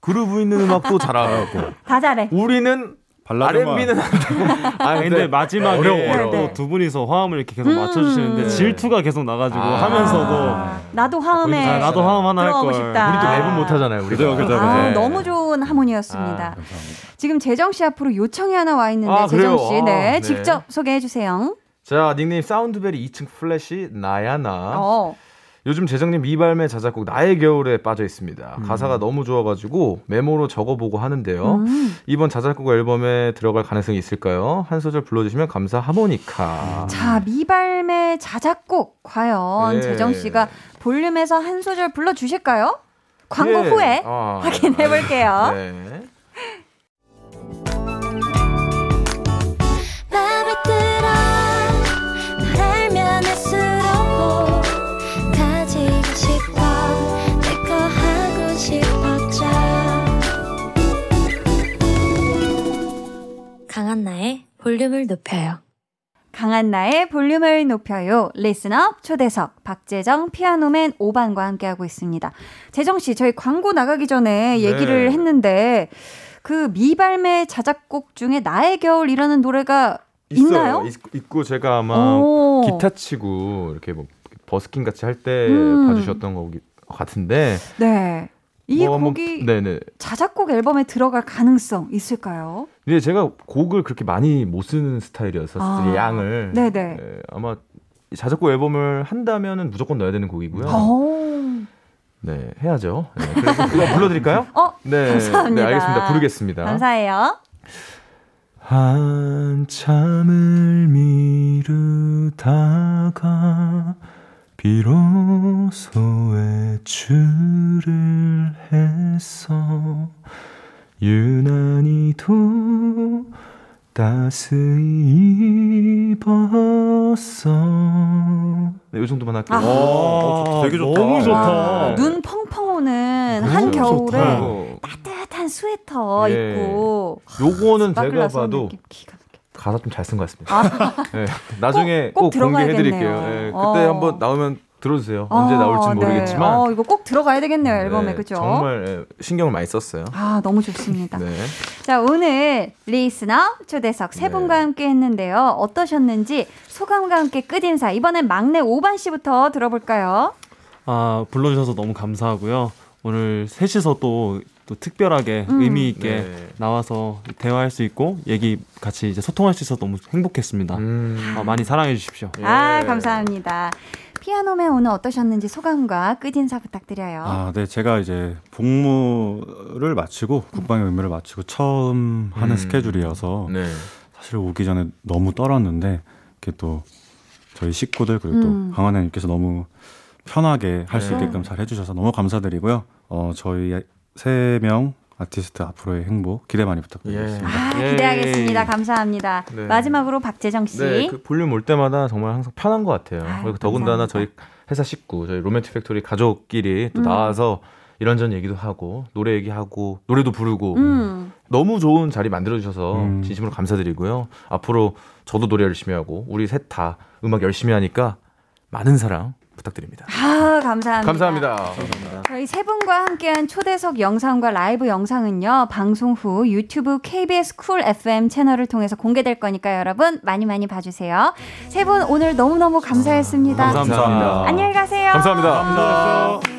그루브 있는 음악도 잘하고 다 잘해. 우리는 발라드는 아 근데 네. 마지막에 어려워, 어려워. 두 분이서 화음을 이렇게 계속 음~ 맞춰주시는데 네. 질투가 계속 나가지고 아~ 하면서도 나도 화음에 아, 나도 화음 하나 할 걸. 싶다. 우리도 매번 못 하잖아요. 우리 그죠, 그죠, 아, 네. 너무 좋은 하모니였습니다. 아, 지금 재정 씨 앞으로 요청이 하나 와 있는데 아, 재정 씨, 아, 네. 네 직접 소개해 주세요. 자 닉네임 사운드베리 이 층 플래시 나야나. 어. 요즘 재정님 미발매 자작곡 나의 겨울에 빠져 있습니다. 음. 가사가 너무 좋아가지고 메모로 적어보고 하는데요. 음. 이번 자작곡 앨범에 들어갈 가능성이 있을까요? 한 소절 불러주시면 감사하모니카. 자 미발매 자작곡 과연 네. 재정 씨가 볼륨에서 한 소절 불러주실까요? 광고 네. 후에 아. 확인해볼게요. 네. 강한나의 볼륨을 높여요. 강한나의 볼륨을 높여요. 리슨업 초대석 박재정 피아노맨 오반과 함께하고 있습니다. 재정 씨 저희 광고 나가기 전에 얘기를 네. 했는데 그 미발매 자작곡 중에 나의 겨울이라는 노래가 있어요. 있나요? 있, 있고 제가 아마 오. 기타 치고 이렇게 뭐 버스킹 같이 할 때 음. 봐주셨던 거 같은데 네. 이 뭐 곡이 한번, 자작곡 앨범에 들어갈 가능성 있을까요? 네, 제가 곡을 그렇게 많이 못 쓰는 스타일이어서 아, 양을 네네. 네, 아마 자작곡 앨범을 한다면은 무조건 넣어야 되는 곡이고요. 오. 네, 해야죠. 네, 그래서 그거 불러드릴까요? 어, 네, 감사합니다. 네, 알겠습니다. 부르겠습니다. 감사해요. 한참을 미루다가 비로소 외출을 해서 유난히도 따스히 입었어. 네, 이 정도만 할게요. 아, 오, 되게 좋다. 너무 좋다. 와, 눈 펑펑 오는 한겨울에 좋다. 따뜻한 스웨터 예. 입고 요거는 제가 봐도 느낌. 가사 좀 잘 쓴 것 같습니다. 아. 네, 나중에 꼭, 꼭, 꼭 공개해드릴게요. 네, 어. 그때 한번 나오면 들어주세요. 어. 언제 나올지 모르겠지만 네. 어, 이거 꼭 들어가야 되겠네요. 앨범에 네, 그죠? 정말 신경을 많이 썼어요. 아 너무 좋습니다. 네. 자 오늘 리스너 초대석 세 분과 네. 함께 했는데요. 어떠셨는지 소감과 함께 끝인사 이번엔 막내 오반 씨부터 들어볼까요? 아 불러주셔서 너무 감사하고요. 오늘 셋이서 또 또 특별하게 음. 의미 있게 네. 나와서 대화할 수 있고 얘기 같이 이제 소통할 수 있어서 너무 행복했습니다. 음. 아, 많이 사랑해 주십시오. 예. 아 감사합니다. 피아노맨 오늘 어떠셨는지 소감과 끝인사 부탁드려요. 아, 네, 제가 이제 복무를 마치고 국방의 의무를 마치고 처음 하는 음. 스케줄이어서 네. 사실 오기 전에 너무 떨었는데 이렇게 또 저희 식구들 그리고 음. 또 강한나님께서 너무 편하게 할 수 네. 있게끔 잘 해주셔서 너무 감사드리고요. 어, 저희 세 명 아티스트 앞으로의 행복 기대 많이 부탁드리겠습니다. 예. 아, 기대하겠습니다. 예. 감사합니다. 네. 마지막으로 박재정 씨. 네, 그 볼륨 올 때마다 정말 항상 편한 것 같아요. 아유, 그리고 더군다나 저희 회사 식구, 저희 로맨틱 팩토리 가족끼리 또 음. 나와서 이런저런 얘기도 하고 노래 얘기하고 노래도 부르고 음. 너무 좋은 자리 만들어주셔서 음. 진심으로 감사드리고요. 앞으로 저도 노래 열심히 하고 우리 셋 다 음악 열심히 하니까 많은 사랑 부탁드립니다. 아, 감사합니다. 감사합니다. 감사합니다. 저희 세 분과 함께한 초대석 영상과 라이브 영상은요. 방송 후 유튜브 케이비에스 쿨 에프엠 채널을 통해서 공개될 거니까요. 여러분 많이 많이 봐주세요. 세 분 오늘 너무너무 감사했습니다. 감사합니다. 감사합니다. 안녕히 가세요. 감사합니다. 감사합니다.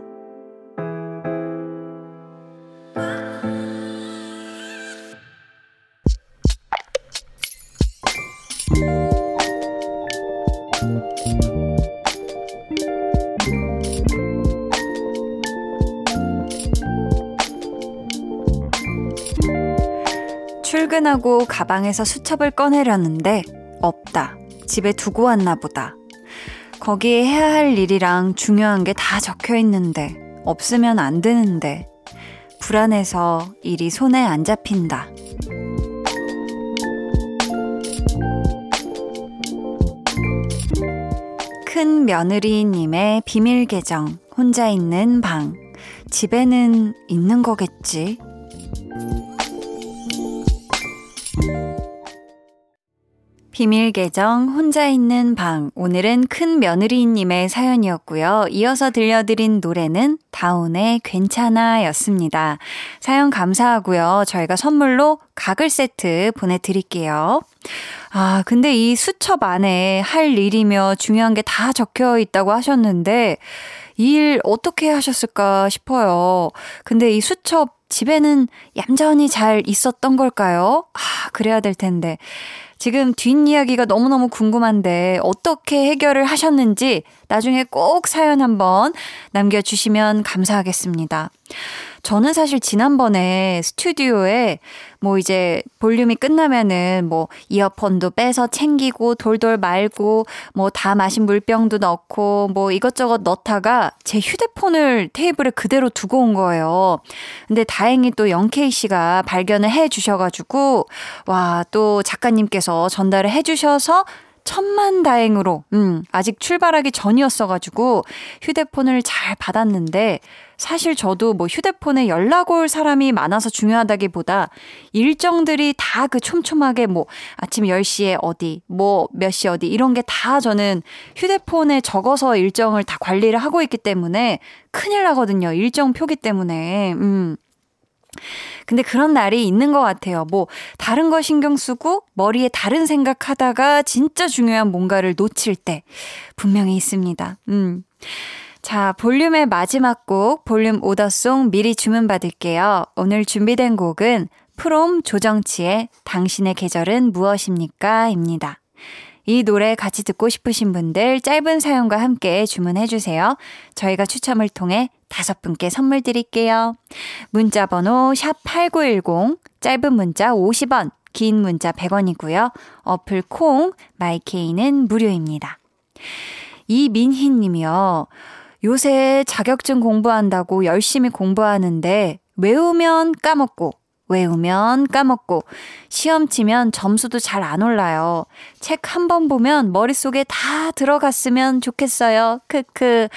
퇴근하고 가방에서 수첩을 꺼내려는데 없다. 집에 두고 왔나 보다. 거기에 해야 할 일이랑 중요한 게 다 적혀 있는데 없으면 안 되는데 불안해서 일이 손에 안 잡힌다. 큰 며느리님의 비밀 계정, 혼자 있는 방. 집에는 있는 거겠지. 비밀 계정, 혼자 있는 방. 오늘은 큰 며느리님의 사연이었고요. 이어서 들려드린 노래는 다운의 괜찮아 였습니다. 사연 감사하고요. 저희가 선물로 가글 세트 보내드릴게요. 아, 근데 이 수첩 안에 할 일이며 중요한 게 다 적혀 있다고 하셨는데 이 일 어떻게 하셨을까 싶어요. 근데 이 수첩 집에는 얌전히 잘 있었던 걸까요? 아, 그래야 될 텐데. 지금 뒷이야기가 너무너무 궁금한데 어떻게 해결을 하셨는지 나중에 꼭 사연 한번 남겨주시면 감사하겠습니다. 저는 사실 지난번에 스튜디오에 뭐 이제 볼륨이 끝나면은 뭐 이어폰도 빼서 챙기고 돌돌 말고 뭐 다 마신 물병도 넣고 뭐 이것저것 넣다가 제 휴대폰을 테이블에 그대로 두고 온 거예요. 근데 다행히 또 영케이 씨가 발견을 해 주셔가지고 와, 또 작가님께서 전달을 해 주셔서 천만 다행으로 음, 아직 출발하기 전이었어가지고 휴대폰을 잘 받았는데 사실 저도 뭐 휴대폰에 연락 올 사람이 많아서 중요하다기보다 일정들이 다 그 촘촘하게 뭐 아침 열 시에 어디 뭐 몇 시 어디 이런 게 다 저는 휴대폰에 적어서 일정을 다 관리를 하고 있기 때문에 큰일 나거든요. 일정 표기 때문에. 음. 근데 그런 날이 있는 것 같아요. 뭐 다른 거 신경 쓰고 머리에 다른 생각하다가 진짜 중요한 뭔가를 놓칠 때 분명히 있습니다. 음. 자, 볼륨의 마지막 곡 볼륨 오더송 미리 주문받을게요. 오늘 준비된 곡은 프롬 조정치의 당신의 계절은 무엇입니까? 입니다. 이 노래 같이 듣고 싶으신 분들 짧은 사연과 함께 주문해주세요. 저희가 추첨을 통해 다섯 분께 선물 드릴게요. 문자 번호 샵 팔구일공, 짧은 문자 오십 원, 긴 문자 백 원이고요. 어플 콩, 마이케이는 무료입니다. 이민희 님이요. 요새 자격증 공부한다고 열심히 공부하는데 외우면 까먹고 외우면 까먹고 시험 치면 점수도 잘 안 올라요. 책 한 번 보면 머릿속에 다 들어갔으면 좋겠어요. 크크.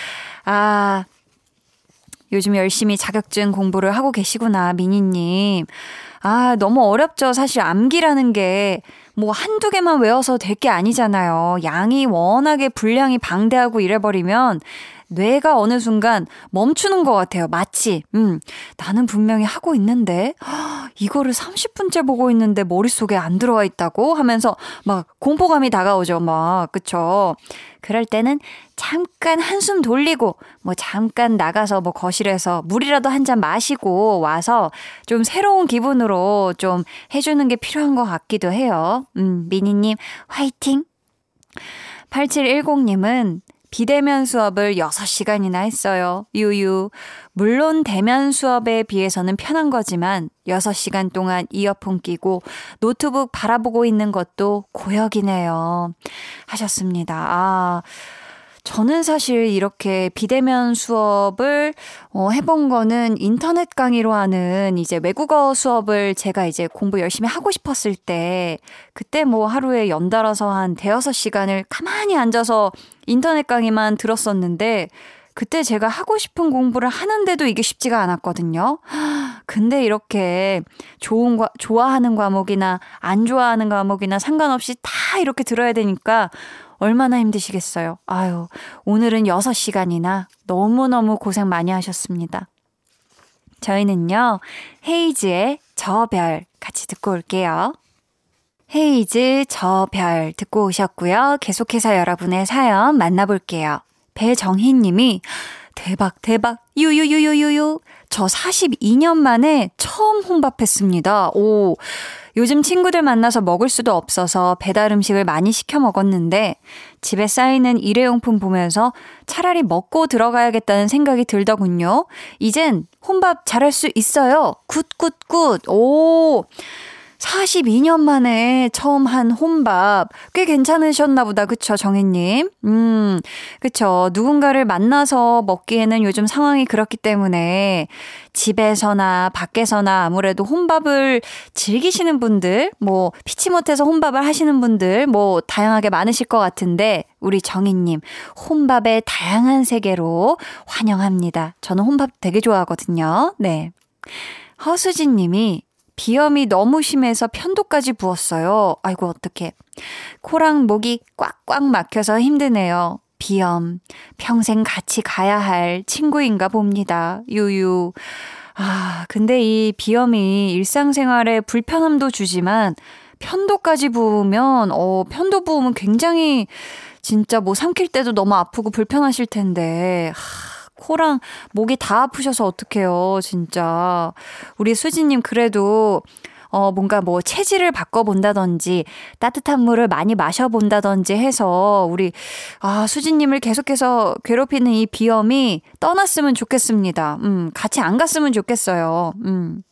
아, 요즘 열심히 자격증 공부를 하고 계시구나, 미니님. 아, 너무 어렵죠. 사실 암기라는 게 뭐 한두 개만 외워서 될 게 아니잖아요. 양이 워낙에 분량이 방대하고 이래버리면 뇌가 어느 순간 멈추는 것 같아요. 마치 음, 나는 분명히 하고 있는데 허, 이거를 삼십 분째 보고 있는데 머릿속에 안 들어와 있다고 하면서 막 공포감이 다가오죠. 막 그쵸? 그럴 때는 잠깐 한숨 돌리고 뭐 잠깐 나가서 뭐 거실에서 물이라도 한 잔 마시고 와서 좀 새로운 기분으로 좀 해주는 게 필요한 것 같기도 해요. 음, 미니님 화이팅! 팔칠일공 님은 비대면 수업을 여섯 시간이나 했어요. 유유. 물론 대면 수업에 비해서는 편한 거지만 여섯 시간 동안 이어폰 끼고 노트북 바라보고 있는 것도 고역이네요. 하셨습니다. 아, 저는 사실 이렇게 비대면 수업을 어, 해본 거는 인터넷 강의로 하는 이제 외국어 수업을 제가 이제 공부 열심히 하고 싶었을 때 그때 뭐 하루에 연달아서 한 대여섯 시간을 가만히 앉아서 인터넷 강의만 들었었는데 그때 제가 하고 싶은 공부를 하는데도 이게 쉽지가 않았거든요. 근데 이렇게 좋은 과, 좋아하는 과목이나 안 좋아하는 과목이나 상관없이 다 이렇게 들어야 되니까 얼마나 힘드시겠어요. 아유, 오늘은 여섯 시간이나 너무너무 고생 많이 하셨습니다. 저희는요, 헤이즈의 저 별 같이 듣고 올게요. 헤이즈 저 별 듣고 오셨고요. 계속해서 여러분의 사연 만나볼게요. 배정희 님이 대박 대박 유유유유유유 저 사십이 년 만에 처음 혼밥했습니다. 오, 요즘 친구들 만나서 먹을 수도 없어서 배달 음식을 많이 시켜 먹었는데 집에 쌓이는 일회용품 보면서 차라리 먹고 들어가야겠다는 생각이 들더군요. 이젠 혼밥 잘할 수 있어요. 굿굿굿. 오, 사십이 년 만에 처음 한 혼밥. 꽤 괜찮으셨나 보다. 그쵸, 정혜님? 음, 그쵸. 누군가를 만나서 먹기에는 요즘 상황이 그렇기 때문에 집에서나 밖에서나 아무래도 혼밥을 즐기시는 분들, 뭐 피치 못해서 혼밥을 하시는 분들 뭐 다양하게 많으실 것 같은데 우리 정희님, 혼밥의 다양한 세계로 환영합니다. 저는 혼밥 되게 좋아하거든요. 네. 허수진 님이 비염이 너무 심해서 편도까지 부었어요. 아이고 어떡해. 코랑 목이 꽉꽉 막혀서 힘드네요. 비염. 평생 같이 가야 할 친구인가 봅니다. 유유. 아, 근데 이 비염이 일상생활에 불편함도 주지만 편도까지 부으면 어, 편도 부으면 굉장히 진짜 뭐 삼킬 때도 너무 아프고 불편하실 텐데 하, 코랑 목이 다 아프셔서 어떡해요 진짜. 우리 수진님 그래도 어, 뭔가 뭐 체질을 바꿔본다든지 따뜻한 물을 많이 마셔본다든지 해서 우리 아, 수진님을 계속해서 괴롭히는 이 비염이 떠났으면 좋겠습니다. 음, 같이 안 갔으면 좋겠어요. 음.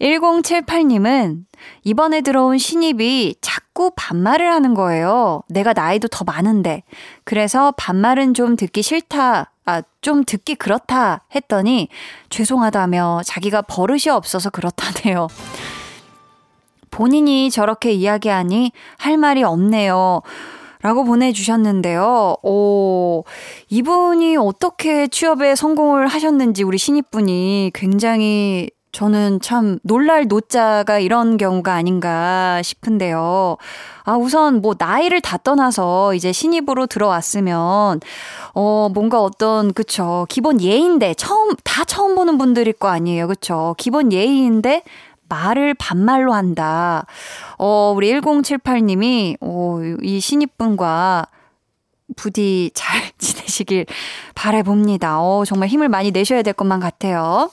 천칠십팔님은 이번에 들어온 신입이 자꾸 반말을 하는 거예요. 내가 나이도 더 많은데. 그래서 반말은 좀 듣기 싫다, 아, 좀 듣기 그렇다 했더니 죄송하다며 자기가 버릇이 없어서 그렇다네요. 본인이 저렇게 이야기하니 할 말이 없네요. 라고 보내주셨는데요. 오, 이분이 어떻게 취업에 성공을 하셨는지 우리 신입분이 굉장히 저는 참 놀랄 노자가 이런 경우가 아닌가 싶은데요. 아, 우선 뭐 나이를 다 떠나서 이제 신입으로 들어왔으면 어 뭔가 어떤 그쵸 기본 예의인데 처음 다 처음 보는 분들일 거 아니에요, 그쵸? 기본 예의인데 말을 반말로 한다. 어 우리 천칠십팔님이 어, 이 신입분과 부디 잘 지내시길 바라봅니다. 어 정말 힘을 많이 내셔야 될 것만 같아요.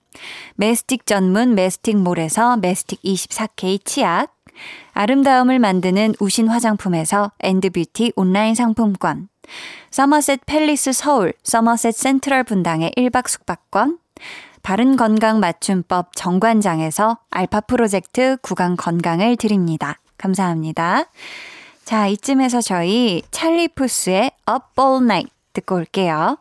메스틱 전문 메스틱몰에서 메스틱 이십사 케이 치약, 아름다움을 만드는 우신 화장품에서 엔드뷰티 온라인 상품권, 서머셋 팰리스 서울 서머셋 센트럴 분당의 일 박 숙박권, 바른건강 맞춤법 정관장에서 알파 프로젝트 구강 건강을 드립니다. 감사합니다. 자, 이쯤에서 저희 찰리 푸스의 Up All Night 듣고 올게요.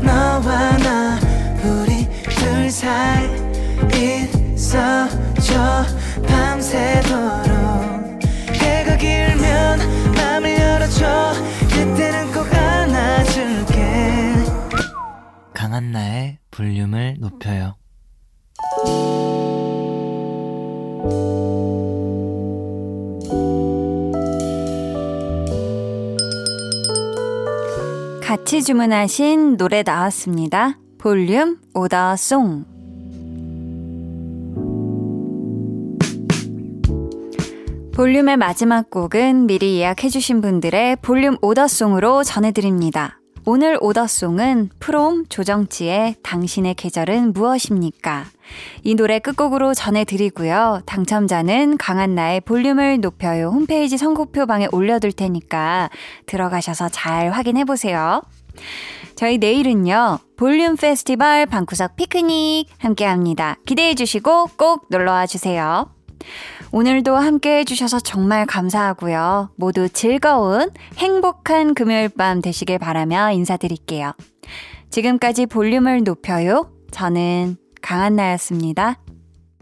너와 나 우리 둘 사이 있어줘 밤새도록 해가 길면 맘을 열어줘 그때는 꼭 안아줄게 강한나의 볼륨을 높여요. 같이 주문하신 노래 나왔습니다. 볼륨 오더송. 볼륨의 마지막 곡은 미리 예약해주신 분들의 볼륨 오더송으로 전해드립니다. 오늘 오더송은 프롬 조정치의 당신의 계절은 무엇입니까? 이 노래 끝곡으로 전해드리고요. 당첨자는 강한나의 볼륨을 높여요 홈페이지 선곡표방에 올려둘 테니까 들어가셔서 잘 확인해보세요. 저희 내일은요. 볼륨 페스티벌 방구석 피크닉 함께합니다. 기대해주시고 꼭 놀러와주세요. 오늘도 함께해 주셔서 정말 감사하고요. 모두 즐거운 행복한 금요일 밤 되시길 바라며 인사드릴게요. 지금까지 볼륨을 높여요. 저는 강한나였습니다.